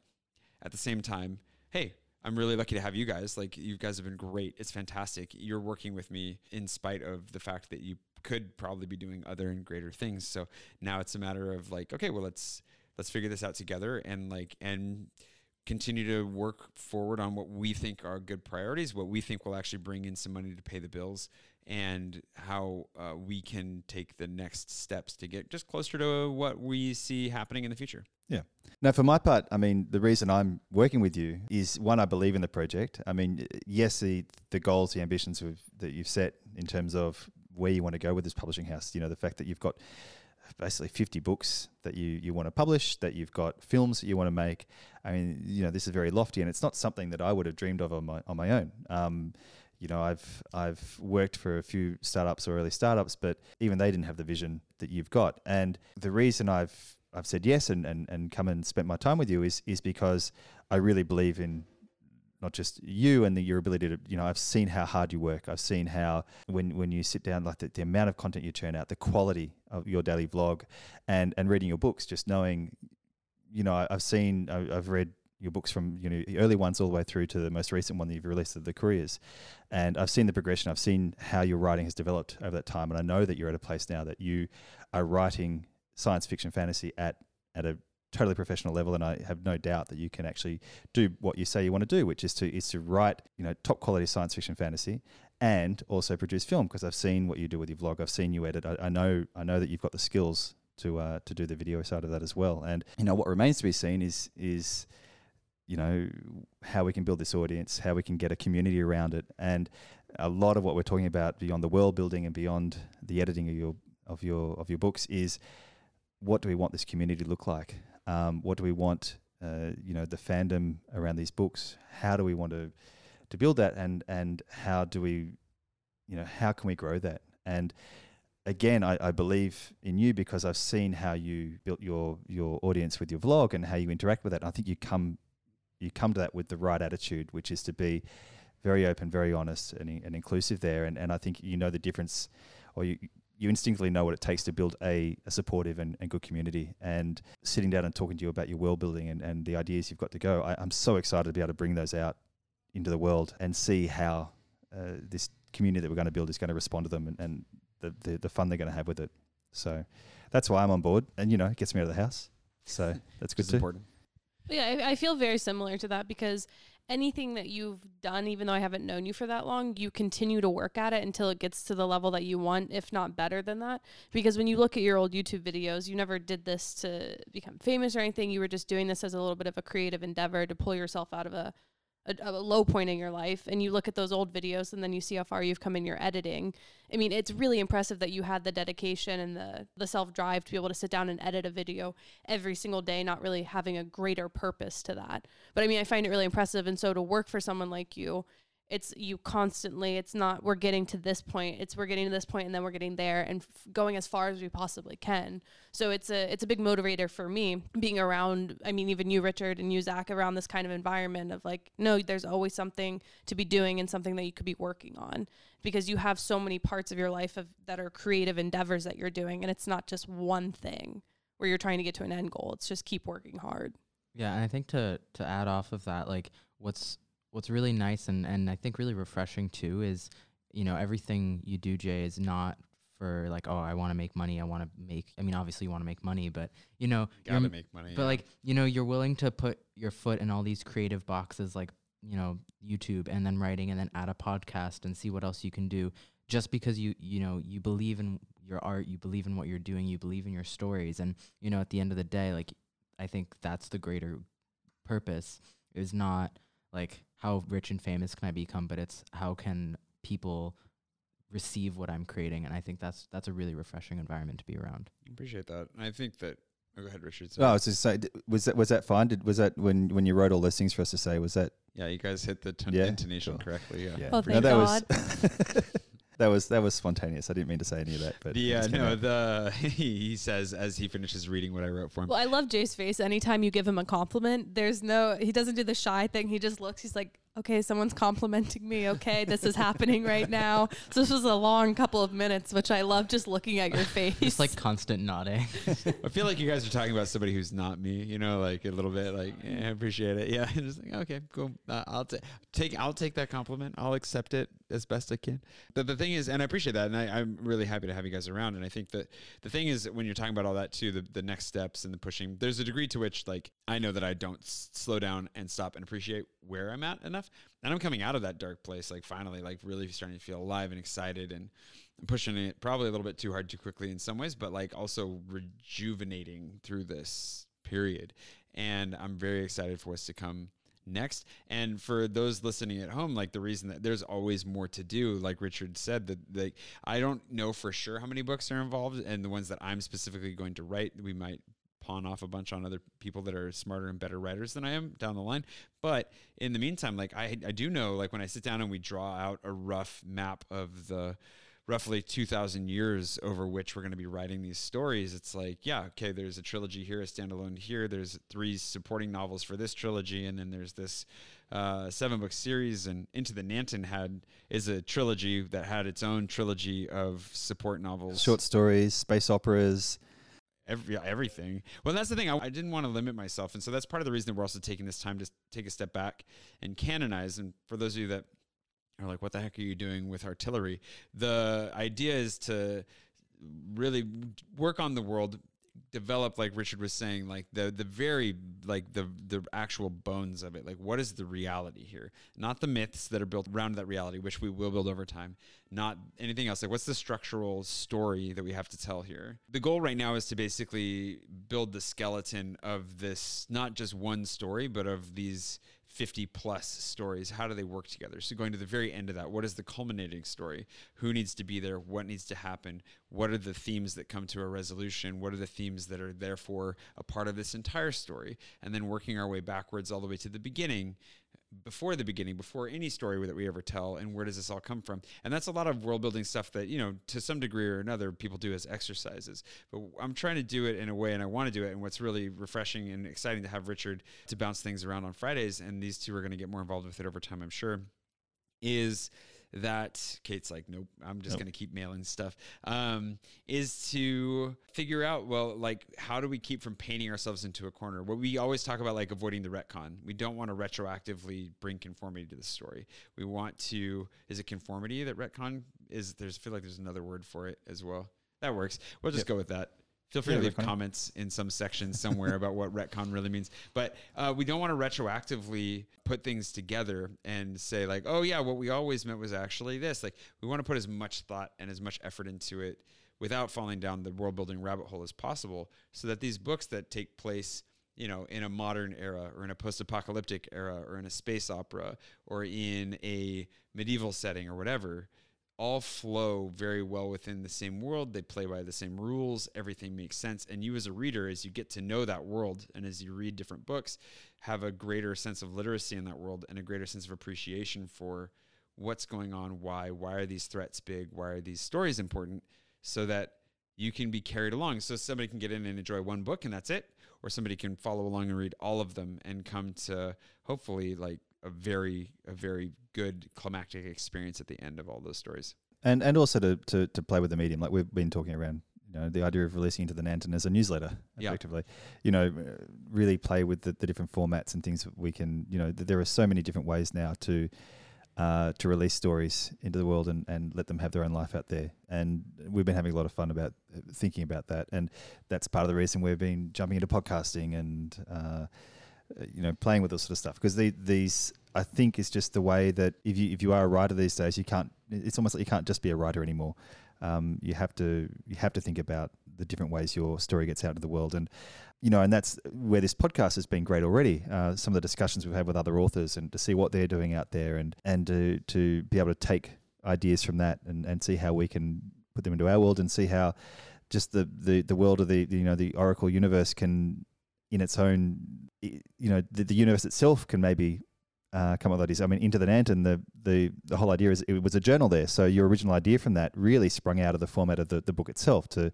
at the same time, hey, I'm really lucky to have you guys. Like you guys have been great. It's fantastic. You're working with me in spite of the fact that you could probably be doing other and greater things. So now it's a matter of like, okay, well, let's, let's figure this out together and like, and continue to work forward on what we think are good priorities, what we think will actually bring in some money to pay the bills, and how uh, we can take the next steps to get just closer to what we see happening in the future. Yeah. Now, for my part, I mean, the reason I'm working with you is, one, I believe in the project. I mean, yes, the, the goals, the ambitions we've, that you've set in terms of where you want to go with this publishing house, you know, the fact that you've got basically fifty books that you, you want to publish, that you've got films that you want to make. I mean, you know, this is very lofty, and it's not something that I would have dreamed of on my on my own. Um, You know, I've I've worked for a few startups or early startups, but even they didn't have the vision that you've got. And the reason I've I've said yes and, and, and come and spent my time with you is is because I really believe in not just you and the, your ability to, you know, I've seen how hard you work. I've seen how when, when you sit down, like the, the amount of content you churn out, the quality of your daily vlog and, and reading your books, just knowing, you know, I, I've seen, I, I've read, your books from, you know, the early ones all the way through to the most recent one that you've released, The Careers. And I've seen the progression. I've seen how your writing has developed over that time. And I know that you're at a place now that you are writing science fiction fantasy at at a totally professional level, and I have no doubt that you can actually do what you say you want to do, which is to is to write, you know, top quality science fiction fantasy, and also produce film. Because I've seen what you do with your vlog, I've seen you edit. I, I know, I know that you've got the skills to uh, to do the video side of that as well. And you know, what remains to be seen is is you know how we can build this audience, how we can get a community around it, and a lot of what we're talking about beyond the world building and beyond the editing of your of your of your books is what do we want this community to look like. Um, what do we want, uh, you know, the fandom around these books? How do we want to to build that, and and how do we, you know, how can we grow that? And again, I, I believe in you because I've seen how you built your your audience with your vlog and how you interact with that. And I think you come you come to that with the right attitude, which is to be very open, very honest, and and inclusive there. And and I think you know the difference, or you. you instinctively know what it takes to build a, a supportive and, and good community. And sitting down and talking to you about your world building and, and the ideas you've got to go, I, I'm so excited to be able to bring those out into the world and see how uh, this community that we're going to build is going to respond to them, and, and the, the, the fun they're going to have with it. So that's why I'm on board, and, you know, it gets me out of the house. So that's good too. Important. Yeah, I, I feel very similar to that, because anything that you've done, even though I haven't known you for that long, you continue to work at it until it gets to the level that you want, if not better than that. Because when you look at your old YouTube videos, you never did this to become famous or anything. You were just doing this as a little bit of a creative endeavor to pull yourself out of a, a, a low point in your life. And you look at those old videos and then you see how far you've come in your editing. I mean, it's really impressive that you had the dedication and the, the self-drive to be able to sit down and edit a video every single day, not really having a greater purpose to that. But I mean, I find it really impressive. And so to work for someone like you, it's you constantly, it's not we're getting to this point, it's we're getting to this point and then we're getting there and f- going as far as we possibly can. So it's a it's a big motivator for me being around, I mean, even you, Richard, and you, Zach, around this kind of environment of like, no, there's always something to be doing and something that you could be working on, because you have so many parts of your life of that are creative endeavors that you're doing. And it's not just one thing where you're trying to get to an end goal. It's just keep working hard. Yeah, and I think to to add off of that, like what's, What's really nice and, and I think really refreshing too is, you know, everything you do, Jay, is not for like, oh, I want to make money. I want to make, I mean, obviously you want to make money, but, you know, you gotta make money. But yeah. Like, you know, you're willing to put your foot in all these creative boxes, like, you know, YouTube and then writing and then add a podcast and see what else you can do, just because you, you know, you believe in your art, you believe in what you're doing, you believe in your stories. And, you know, at the end of the day, like, I think that's the greater purpose, is not like, how rich and famous can I become, but it's how can people receive what I'm creating. And I think that's that's a really refreshing environment to be around. I appreciate that. And I think that, oh, go ahead, Richard. Oh, I was just saying, was that, was that fine? Did, was that when, when you wrote all those things for us to say, was that? Yeah, you guys hit the ton- yeah. intonation cool. correctly. Yeah. yeah. Well, thank no, that God. Was that was that was spontaneous. I didn't mean to say any of that. But yeah, no, the he says as he finishes reading what I wrote for him. Well, I love Jay's face. Anytime you give him a compliment, there's no, he doesn't do the shy thing. He just looks. He's like, okay, someone's complimenting me. Okay, this is happening right now. So this was a long couple of minutes, which I love just looking at your face. It's like constant nodding. I feel like you guys are talking about somebody who's not me. You know, like a little bit. Like, yeah, I appreciate it. Yeah, just like okay, cool. Uh, I'll ta- take. I'll take that compliment. I'll accept it as best I can. But the thing is, and I appreciate that, and I, I'm really happy to have you guys around. And I think that the thing is, when you're talking about all that too, the, the next steps and the pushing, there's a degree to which, like, I know that I don't s- slow down and stop and appreciate where I'm at enough. And I'm coming out of that dark place, like finally, like really starting to feel alive and excited, and I'm pushing it probably a little bit too hard too quickly in some ways, but like also rejuvenating through this period. And I'm very excited for what's to come next. And for those listening at home, like the reason that there's always more to do, like Richard said, that like I don't know for sure how many books are involved, and the ones that I'm specifically going to write, we might pawn off a bunch on other people that are smarter and better writers than I am down the line. But in the meantime, like I, I do know, like when I sit down and we draw out a rough map of the roughly two thousand years over which we're going to be writing these stories, it's like, yeah, okay, there's a trilogy here, a standalone here, there's three supporting novels for this trilogy, and then there's this uh, seven book series, and Into the Nanton had is a trilogy that had its own trilogy of support novels. Short stories, space operas, every, everything. Well, that's the thing. I, I didn't want to limit myself. And so that's part of the reason that we're also taking this time to take a step back and canonize. And for those of you that are like, what the heck are you doing with artillery? The idea is to really work on the world, develop, like Richard was saying, like the the very like the the actual bones of it. Like, what is the reality here? Not the myths that are built around that reality, which we will build over time. Not anything else. Like, what's the structural story that we have to tell here? The goal right now is to basically build the skeleton of this, not just one story, but of these fifty plus stories. How do they work together? So going to the very end of that, what is the culminating story? Who needs to be there? What needs to happen? What are the themes that come to a resolution? What are the themes that are therefore a part of this entire story? And then working our way backwards all the way to the beginning, before the beginning, before any story that we ever tell, and where does this all come from? And that's a lot of world building stuff that, you know, to some degree or another, people do as exercises. But I'm trying to do it in a way, and I want to do it. And what's really refreshing and exciting to have Richard to bounce things around on Fridays, and these two are going to get more involved with it over time, I'm sure, is that Kate's like, nope, I'm just nope. going to keep mailing stuff, um, is to figure out, well, like, how do we keep from painting ourselves into a corner? What we always talk about, like avoiding the retcon. We don't want to retroactively bring conformity to the story. We want to, is it conformity that retcon is? There's, I feel like there's another word for it as well. That works. We'll just yep. go with that. Feel free yeah, to leave retcon. Comments in some section somewhere about what retcon really means. But uh, we don't want to retroactively put things together and say like, oh yeah, what we always meant was actually this. Like, we want to put as much thought and as much effort into it without falling down the world building rabbit hole as possible, so that these books that take place, you know, in a modern era or in a post-apocalyptic era or in a space opera or in a medieval setting or whatever, all flow very well within the same world. They play by the same rules. Everything makes sense. And you as a reader, as you get to know that world and as you read different books, have a greater sense of literacy in that world and a greater sense of appreciation for what's going on, why, why are these threats big, why are these stories important, so that you can be carried along. So somebody can get in and enjoy one book and that's it, or somebody can follow along and read all of them and come to hopefully like a very, a very good climactic experience at the end of all those stories. And and also to, to, to play with the medium, like we've been talking around, you know, the idea of releasing Into the Nanton as a newsletter, effectively, yeah. you know, really play with the, the different formats and things that we can, you know, th- there are so many different ways now to uh, to release stories into the world and, and let them have their own life out there. And we've been having a lot of fun about uh, thinking about that. And that's part of the reason we've been jumping into podcasting and, uh, you know, playing with this sort of stuff, because the, these, I think, is just the way that if you if you are a writer these days, you can't. It's almost like you can't just be a writer anymore. Um, you have to you have to think about the different ways your story gets out into the world, and you know, and that's where this podcast has been great already. Uh, some of the discussions we've had with other authors, and to see what they're doing out there, and and to to be able to take ideas from that and, and see how we can put them into our world, and see how just the the, the world of the, the you know the Oracle universe can, in its own, you know, the, the universe itself can maybe uh, come up with ideas. I mean, Into the Nanton, the, the the whole idea is it was a journal there. So your original idea from that really sprung out of the format of the, the book itself to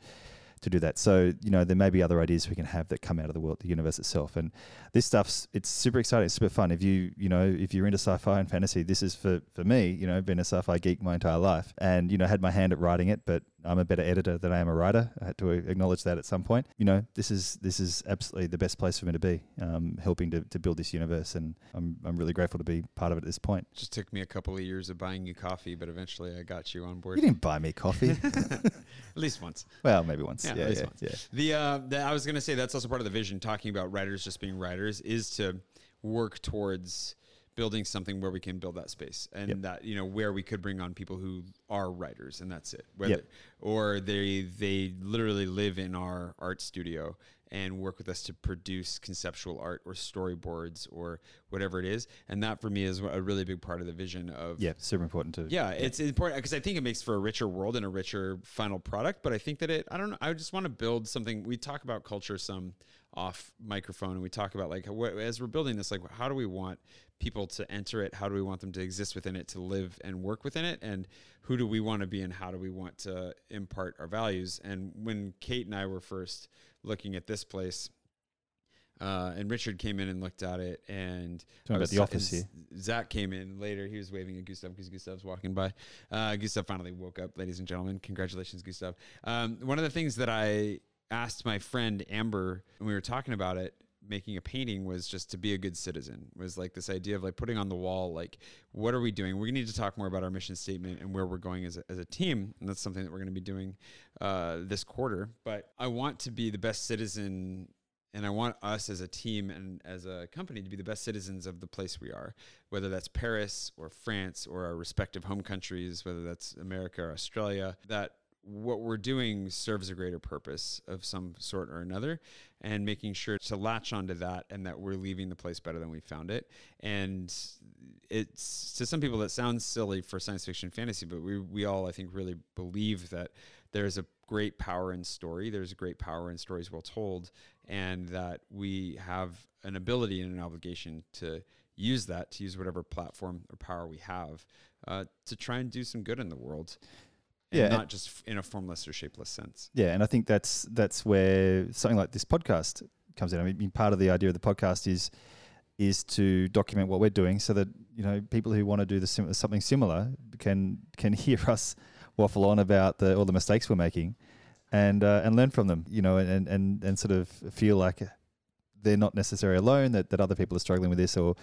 to do that. So, you know, there may be other ideas we can have that come out of the world, the universe itself. And this stuff's, it's super exciting, it's super fun. If you, you know, if you're into sci-fi and fantasy, this is for, for me, you know, been a sci-fi geek my entire life and, you know, had my hand at writing it, but I'm a better editor than I am a writer. I had to acknowledge that at some point. You know, this is this is absolutely the best place for me to be, um, helping to, to build this universe, and I'm I'm really grateful to be part of it at this point. Just took me a couple of years of buying you coffee, but eventually I got you on board. You didn't buy me coffee, at least once. Well, maybe once. Yeah, yeah, at least yeah, once. yeah. The, uh, the I was going to say that's also part of the vision. Talking about writers just being writers is to work towards building something where we can build that space, and yep. that, you know, where we could bring on people who are writers and that's it, whether yep. or they they literally live in our art studio and work with us to produce conceptual art or storyboards or whatever it is. And that for me is a really big part of the vision of yeah super important too yeah, yeah. It's important because I think it makes for a richer world and a richer final product, but I think that it I don't know I just want to build something. We talk about culture some off microphone, and we talk about like what, as we're building this, like how do we want people to enter it, how do we want them to exist within it, to live and work within it, and who do we want to be and how do we want to impart our values. And when Kate and I were first looking at this place, uh and Richard came in and looked at it, and talking about the office here. Zach came in later, he was waving at Gustav because Gustav's walking by. uh Gustav finally woke up, ladies and gentlemen, congratulations Gustav. Um one of the things that I asked my friend Amber, and we were talking about it, making a painting was just to be a good citizen, was like this idea of like putting on the wall, like, what are we doing? We need to talk more about our mission statement and where we're going as a, as a team. And that's something that we're going to be doing uh, this quarter. But I want to be the best citizen, and I want us as a team and as a company to be the best citizens of the place we are, whether that's Paris or France or our respective home countries, whether that's America or Australia, that what we're doing serves a greater purpose of some sort or another, and making sure to latch onto that and that we're leaving the place better than we found it. And it's, to some people that sounds silly for science fiction fantasy, but we, we all, I think, really believe that there's a great power in story. There's a great power in stories well told, and that we have an ability and an obligation to use that, to use whatever platform or power we have uh, to try and do some good in the world. And yeah, not just in a formless or shapeless sense. Yeah, and I think that's that's where something like this podcast comes in. I mean, part of the idea of the podcast is is to document what we're doing, so that, you know, people who want to do the sim- something similar can can hear us waffle on about the, all the mistakes we're making, and uh, and learn from them. You know, and and and sort of feel like they're not necessarily alone. That, that other people are struggling with this, or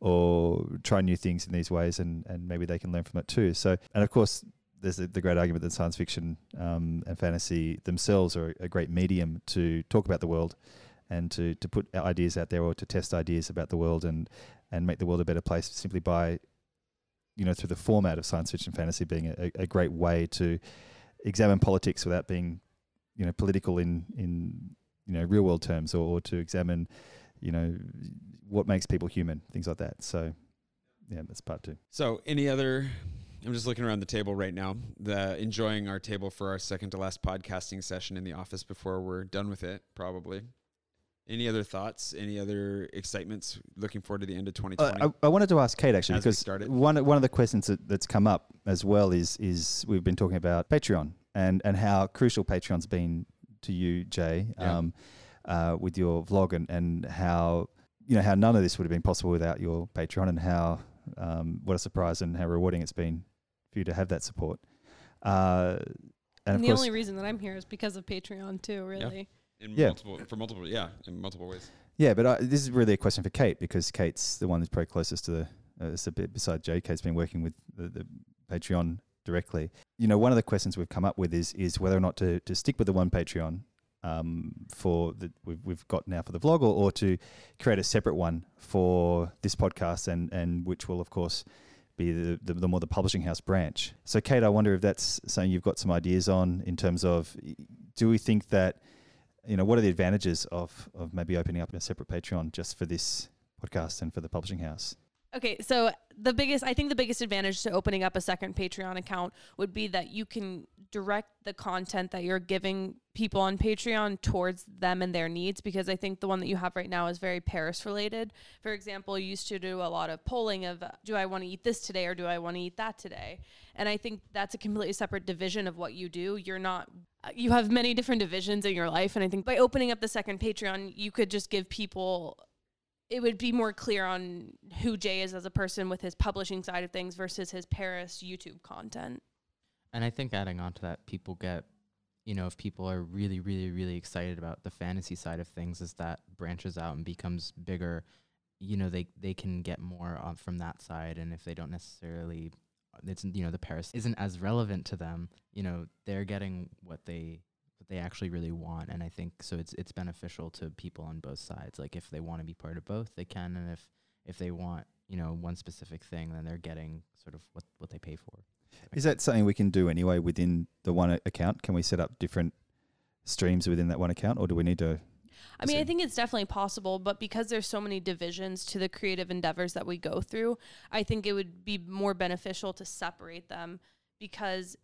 or try new things in these ways, and and maybe they can learn from it too. So, and of course, there's the great argument that science fiction um, and fantasy themselves are a great medium to talk about the world, and to, to put ideas out there, or to test ideas about the world, and, and make the world a better place simply by, you know, through the format of science fiction fantasy being a, a great way to examine politics without being, you know, political in, in you know, real world terms, or, or to examine, you know, what makes people human, things like that. So, yeah, that's part two. So any other... I'm just looking around the table right now, the, enjoying our table for our second to last podcasting session in the office before we're done with it, probably. Any other thoughts? Any other excitements? Looking forward to the end of twenty twenty. Uh, I, I wanted to ask Kate, actually, as because one one of the questions that, that's come up as well is is we've been talking about Patreon, and, and how crucial Patreon's been to you, Jay, yeah. um, uh, with your vlog, and, and how, you know, how none of this would have been possible without your Patreon, and how um, what a surprise and how rewarding it's been for you to have that support. Uh, and, and of the course only reason that I'm here is because of Patreon too, really. Yeah. In yeah. multiple for multiple yeah, in multiple ways. Yeah, but I, this is really a question for Kate, because Kate's the one who's probably closest to the uh, so beside Jay, Kate's been working with the, the Patreon directly. You know, one of the questions we've come up with is is whether or not to, to stick with the one Patreon um, for that we've, we've got now for the vlog, or, or to create a separate one for this podcast, and and which will of course be the, the, the more the publishing house branch. So Kate, I wonder if that's something you've got some ideas on, in terms of, do we think that, you know, what are the advantages of, of maybe opening up a separate Patreon just for this podcast and for the publishing house? Okay, so the biggest, I think the biggest advantage to opening up a second Patreon account would be that you can direct the content that you're giving people on Patreon towards them and their needs, because I think the one that you have right now is very Paris related. For example, you used to do a lot of polling of, uh, do I want to eat this today or do I want to eat that today? And I think that's a completely separate division of what you do. You're not, you have many different divisions in your life. And I think by opening up the second Patreon, you could just give people, it would be more clear on who Jay is as a person with his publishing side of things versus his Paris YouTube content. And I think adding on to that, people get, you know, if people are really, really, really excited about the fantasy side of things, as that branches out and becomes bigger, you know, they, they can get more uh, from that side. And if they don't necessarily, it's, you know, the Paris isn't as relevant to them, you know, they're getting what they... they actually really want. And I think so it's it's beneficial to people on both sides. Like if they want to be part of both, they can, and if if they want, you know, one specific thing, then they're getting sort of what, what they pay for. Is that something we can do anyway within the one a- account? Can we set up different streams within that one account, or do we need to? I mean, I think it's definitely possible, but because there's so many divisions to the creative endeavors that we go through, I think it would be more beneficial to separate them, because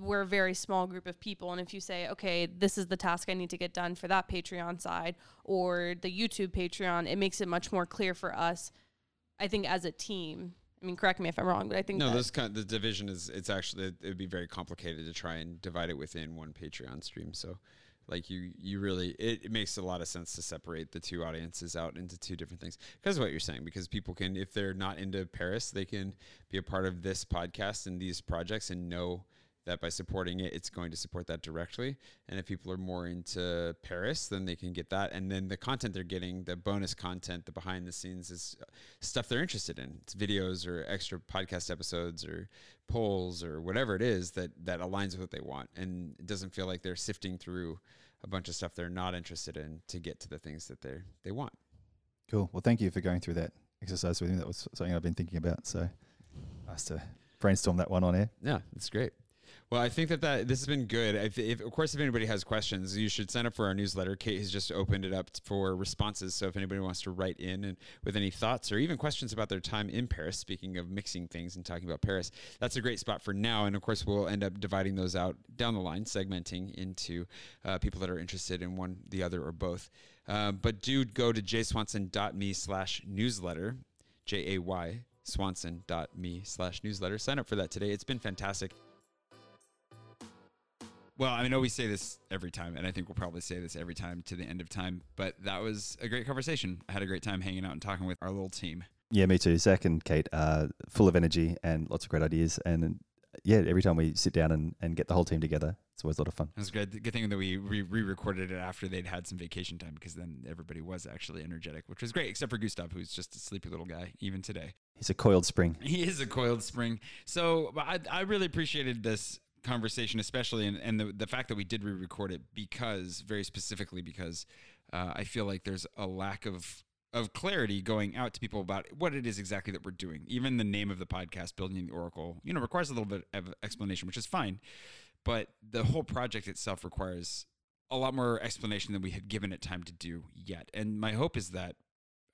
we're a very small group of people. And if you say, okay, this is the task I need to get done for that Patreon side or the YouTube Patreon, it makes it much more clear for us, I think, as a team. I mean, correct me if I'm wrong, but I think... No, that this kind of, the division is, it's actually, it would be very complicated to try and divide it within one Patreon stream. So, like, you, you really, it, it makes a lot of sense to separate the two audiences out into two different things. Because of what you're saying, because people can, if they're not into Paris, they can be a part of this podcast and these projects and know that by supporting it, it's going to support that directly. And if people are more into Paris, then they can get that. And then the content they're getting, the bonus content, the behind the scenes is stuff they're interested in. It's videos or extra podcast episodes or polls or whatever it is that, that aligns with what they want. And it doesn't feel like they're sifting through a bunch of stuff they're not interested in to get to the things that they they want. Cool. Well, thank you for going through that exercise with me. That was something I've been thinking about. So nice to brainstorm that one on air. Yeah, it's great. Well, I think that, that this has been good. If, if, of course, if anybody has questions, you should sign up for our newsletter. Kate has just opened it up for responses. So if anybody wants to write in and with any thoughts or even questions about their time in Paris, speaking of mixing things and talking about Paris, that's a great spot for now. And, of course, we'll end up dividing those out down the line, segmenting into uh, people that are interested in one, the other, or both. Uh, but do go to jayswanson.me slash newsletter, J A Y, swanson.me slash newsletter. Sign up for that today. It's been fantastic. Well, I know we say this every time, and I think we'll probably say this every time to the end of time, but that was a great conversation. I had a great time hanging out and talking with our little team. Yeah, me too. Zach and Kate are full of energy and lots of great ideas. And yeah, every time we sit down and, and get the whole team together, it's always a lot of fun. It was good. Good thing that we re- re-recorded it after they'd had some vacation time, because then everybody was actually energetic, which was great, except for Gustav, who's just a sleepy little guy, even today. He's a coiled spring. He is a coiled spring. So I, I really appreciated this conversation, especially, and, and the, the fact that we did re-record it, because very specifically because uh, I feel like there's a lack of of clarity going out to people about what it is exactly that we're doing. Even the name of the podcast, Building the Oracle, you know, requires a little bit of explanation, which is fine, but the whole project itself requires a lot more explanation than we have given it time to do yet. And my hope is that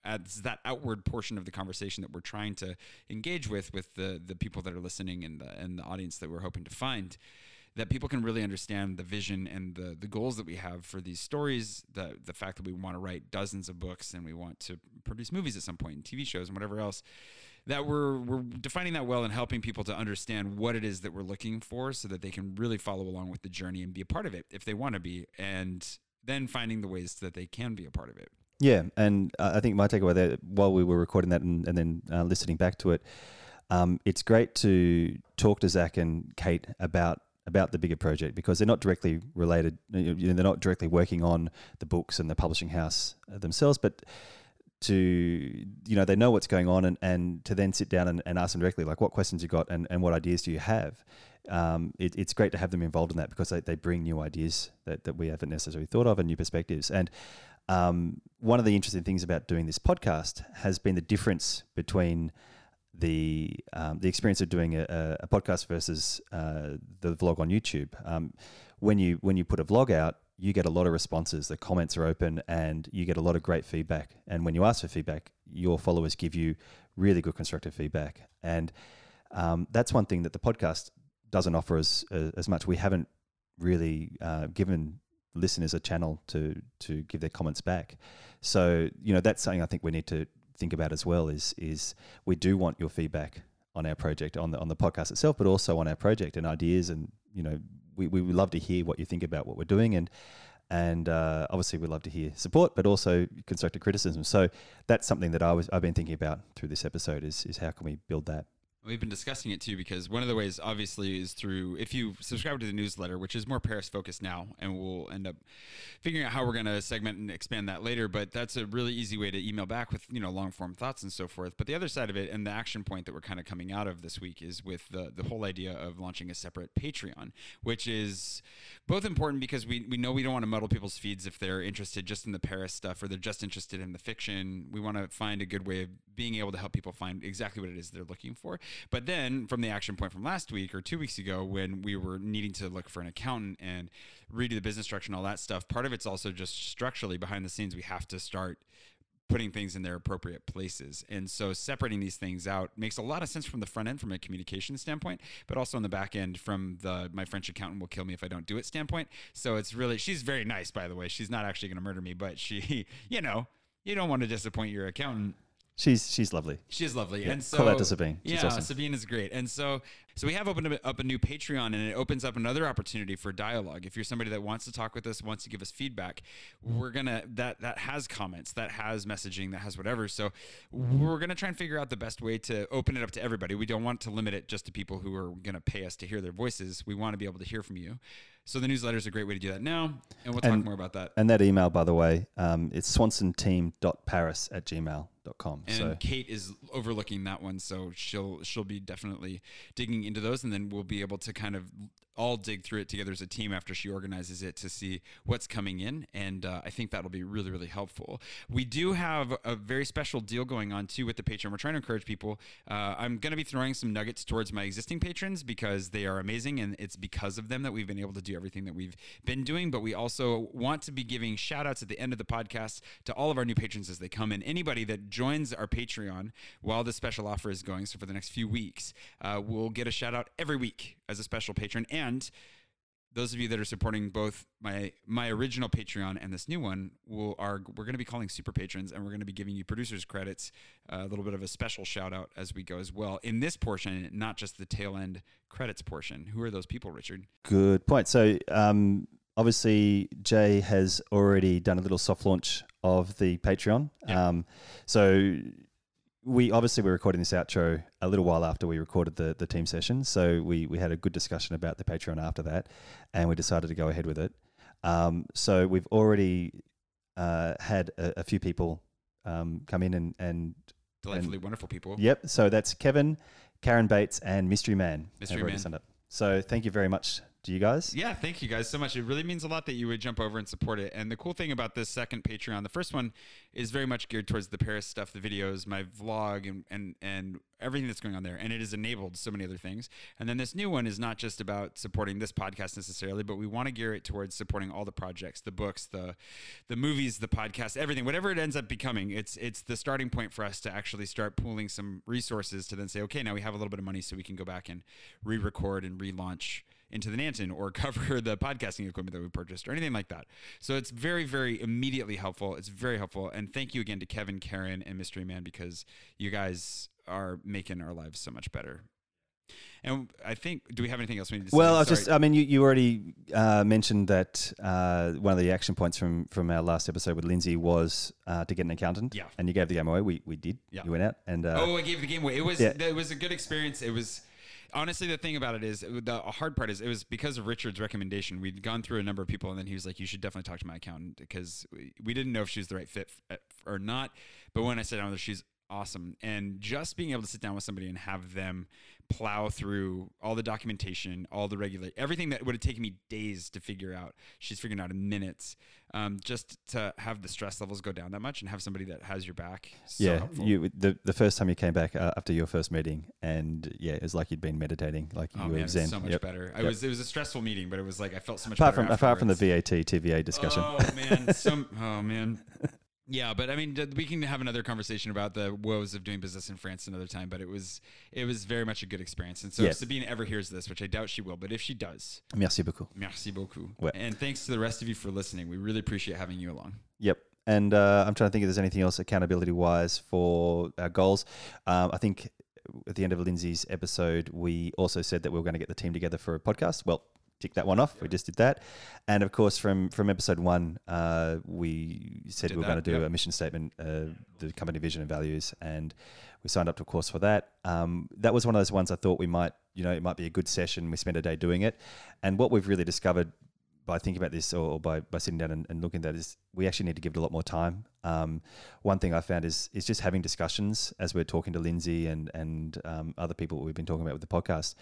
as that outward portion of the conversation that we're trying to engage with, with the the people that are listening and the and the audience that we're hoping to find, that people can really understand the vision and the the goals that we have for these stories, the the fact that we want to write dozens of books and we want to produce movies at some point and T V shows and whatever else, that we're we're defining that well and helping people to understand what it is that we're looking for so that they can really follow along with the journey and be a part of it if they want to be, and then finding the ways that they can be a part of it. Yeah, and uh, I think my takeaway there, while we were recording that and, and then uh, listening back to it, um, it's great to talk to Zach and Kate about about the bigger project, because they're not directly related. You know, they're not directly working on the books and the publishing house themselves, but to, you know, they know what's going on, and, and to then sit down and, and ask them directly, like, what questions you got and, and what ideas do you have? Um, it, it's great to have them involved in that, because they, they bring new ideas that, that we haven't necessarily thought of and new perspectives. And Um, one of the interesting things about doing this podcast has been the difference between the um, the experience of doing a, a podcast versus uh, the vlog on YouTube. Um, when you when you put a vlog out, you get a lot of responses. The comments are open, and you get a lot of great feedback. And when you ask for feedback, your followers give you really good constructive feedback. And um, that's one thing that the podcast doesn't offer as as much. We haven't really uh, given listeners a channel to to give their comments back. So, you know, that's something I think we need to think about as well, is is we do want your feedback on our project, on the on the podcast itself, but also on our project and ideas. And, you know, we, we would love to hear what you think about what we're doing, and and uh, obviously we'd love to hear support, but also constructive criticism. So that's something that I was I've been thinking about through this episode, is is how can we build that. We've been discussing it too, because one of the ways obviously is through, if you subscribe to the newsletter, which is more Paris focused now, and we'll end up figuring out how we're going to segment and expand that later, but that's a really easy way to email back with, you know, long form thoughts and so forth. But the other side of it, and the action point that we're kind of coming out of this week, is with the, the whole idea of launching a separate Patreon, which is both important because we, we know we don't want to muddle people's feeds if they're interested just in the Paris stuff or they're just interested in the fiction. We want to find a good way of being able to help people find exactly what it is they're looking for. But then from the action point from last week or two weeks ago, when we were needing to look for an accountant and redo the business structure and all that stuff, part of it's also just structurally behind the scenes, we have to start putting things in their appropriate places. And so separating these things out makes a lot of sense from the front end, from a communication standpoint, but also on the back end from the my French accountant will kill me if I don't do it standpoint. So it's really, she's very nice, by the way. She's not actually going to murder me, but she, you know, you don't want to disappoint your accountant. She's she's lovely. She is lovely. Yeah. And so, call out to Sabine. She's yeah, awesome. Sabine is great. And so So we have opened up a new Patreon, and it opens up another opportunity for dialogue. If you're somebody that wants to talk with us, wants to give us feedback, we're gonna that that has comments, that has messaging, that has whatever. So we're gonna try and figure out the best way to open it up to everybody. We don't want to limit it just to people who are gonna pay us to hear their voices. We want to be able to hear from you. So the newsletter is a great way to do that now, and we'll talk and, more about that. And that email, by the way, um, it's swanson team dot paris at gmail dot com. And so Kate is overlooking that one, so she'll she'll be definitely digging into those, and then we'll be able to kind of all dig through it together as a team after she organizes it to see what's coming in. And uh, I think that'll be really, really helpful. We do have a very special deal going on too with the Patreon. We're trying to encourage people. Uh, I'm going to be throwing some nuggets towards my existing patrons because they are amazing, and it's because of them that we've been able to do everything that we've been doing. But we also want to be giving shout outs at the end of the podcast to all of our new patrons as they come in. Anybody that joins our Patreon while the special offer is going, so for the next few weeks, uh, we'll get a shout out every week as a special patron. And And those of you that are supporting both my my original Patreon and this new one, will are we're going to be calling super patrons, and we're going to be giving you producers credits, uh, a little bit of a special shout out as we go as well in this portion, not just the tail end credits portion. Who are those people, Richard? Good point. So um, obviously Jay has already done a little soft launch of the Patreon. Yeah. Um, so. We obviously were recording this outro a little while after we recorded the, the team session. So we, we had a good discussion about the Patreon after that, and we decided to go ahead with it. Um, so we've already uh, had a, a few people um, come in and, and – Delightfully and, wonderful people. Yep. So that's Kevin, Karen Bates, and Mystery Man. Mystery Man. So thank you very much to you guys. Yeah, thank you guys so much. It really means a lot that you would jump over and support it. And the cool thing about this second Patreon, the first one is very much geared towards the Paris stuff, the videos, my vlog, and and and everything that's going on there. And it has enabled so many other things. And then this new one is not just about supporting this podcast necessarily, but we want to gear it towards supporting all the projects, the books, the the movies, the podcast, everything, whatever it ends up becoming. It's it's the starting point for us to actually start pooling some resources to then say, okay, now we have a little bit of money so we can go back and re-record and relaunch Into the Nanton, or cover the podcasting equipment that we purchased, or anything like that. So it's very, very immediately helpful. It's very helpful. And thank you again to Kevin, Karen, and Mystery Man, because you guys are making our lives so much better. And I think, do we have anything else we need to well, say? Well, I just, I mean, you, you already uh, mentioned that uh, one of the action points from, from our last episode with Lindsay was uh, to get an accountant. Yeah. And you gave the game away. We we did. Yeah. You went out and uh, oh, I gave the game away. It was yeah. It was a good experience. It was. Honestly, the thing about it is, the hard part is, it was because of Richard's recommendation. We'd gone through a number of people, and then he was like, you should definitely talk to my accountant, because we, we didn't know if she was the right fit f- or not. But when I sat down with her, she's awesome. And just being able to sit down with somebody and have them plow through all the documentation, all the regular, everything that would have taken me days to figure out, she's figuring out in minutes. Um, just to have the stress levels go down that much and have somebody that has your back. So yeah, helpful. you the the first time you came back uh, after your first meeting, and yeah, it was like you'd been meditating, like oh, you man, were zen. So much yep. better. I yep. was it was a stressful meeting, but it was like I felt so much apart better from afterwards. Apart from the V A T T V A discussion. Oh man, some oh man. Yeah, but I mean, we can have another conversation about the woes of doing business in France another time, but it was it was very much a good experience. And so yes. if Sabine ever hears this, which I doubt she will, but if she does... Merci beaucoup. Merci beaucoup. Ouais. And thanks to the rest of you for listening. We really appreciate having you along. Yep. And uh, I'm trying to think if there's anything else accountability-wise for our goals. Um, I think at the end of Lindsay's episode, we also said that we were going to get the team together for a podcast. Well... Tick that one off. Yeah. We just did that. And of course, from, from episode one, uh, we said did we were going to do yep. a mission statement, uh, the company vision and values. And we signed up to a course for that. Um, that was one of those ones I thought we might, you know, it might be a good session. We spent a day doing it. And what we've really discovered by thinking about this, or, or by, by sitting down and, and looking at it, is we actually need to give it a lot more time. Um, one thing I found is is just having discussions as we're talking to Lindsay and, and um, other people we've been talking about with the podcast.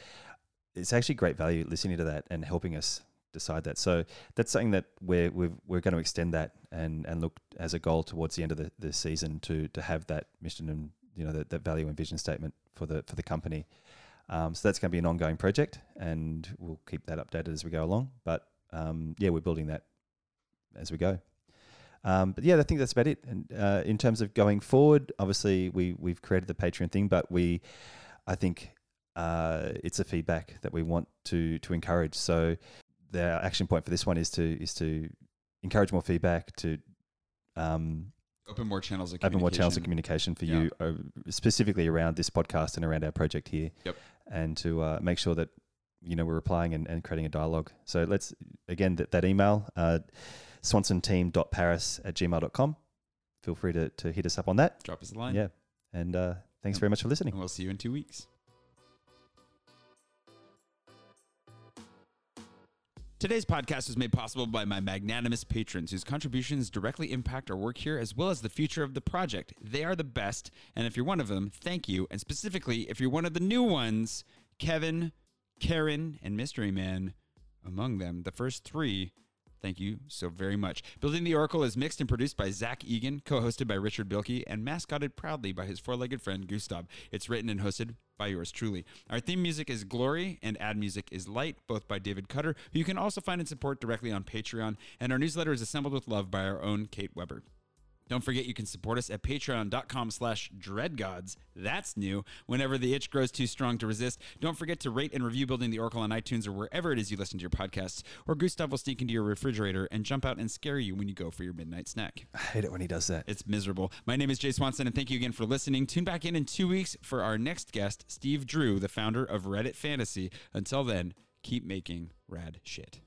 It's actually great value listening to that and helping us decide that. So that's something that we're we've, we're going to extend that and, and look as a goal towards the end of the, the season to to have that mission and, you know, that, that value and vision statement for the for the company. Um, so that's going to be an ongoing project, and we'll keep that updated as we go along. But um, yeah, we're building that as we go. Um, but yeah, I think that's about it. And uh, in terms of going forward, obviously we we've created the Patreon thing, but we I think. Uh, it's a feedback that we want to to encourage. So the action point for this one is to is to encourage more feedback, to um, open more channels of communication. Open more channels of communication for yeah. you, uh, specifically around this podcast and around our project here. Yep. and to uh, make sure that, you know, we're replying and, and creating a dialogue. So let's, again, th- that email, uh, swansonteam dot paris at gmail dot com. Feel free to, to hit us up on that. Drop us a line. Yeah. And uh, thanks very much for listening. And we'll see you in two weeks. Today's podcast was made possible by my magnanimous patrons, whose contributions directly impact our work here as well as the future of the project. They are the best, and if you're one of them, thank you. And specifically, if you're one of the new ones, Kevin, Karin, and Mystery Man, among them, the first three, thank you so very much. Building the Oracle is mixed and produced by Zach Egan, co-hosted by Richard Bilkey, and mascoted proudly by his four-legged friend Gustav. It's written and hosted by yours truly. Our theme music is Glory, and ad music is Light, both by David Cutter, who you can also find and support directly on Patreon, and our newsletter is assembled with love by our own Kate Weber. Don't forget you can support us at patreon dot com slash dread gods. That's new. Whenever the itch grows too strong to resist, don't forget to rate and review Building the Oracle on iTunes or wherever it is you listen to your podcasts, or Gustav will sneak into your refrigerator and jump out and scare you when you go for your midnight snack. I hate it when he does that. It's miserable. My name is Jay Swanson, and thank you again for listening. Tune back in in two weeks for our next guest, Steve Drew, the founder of Reddit Fantasy. Until then, keep making rad shit.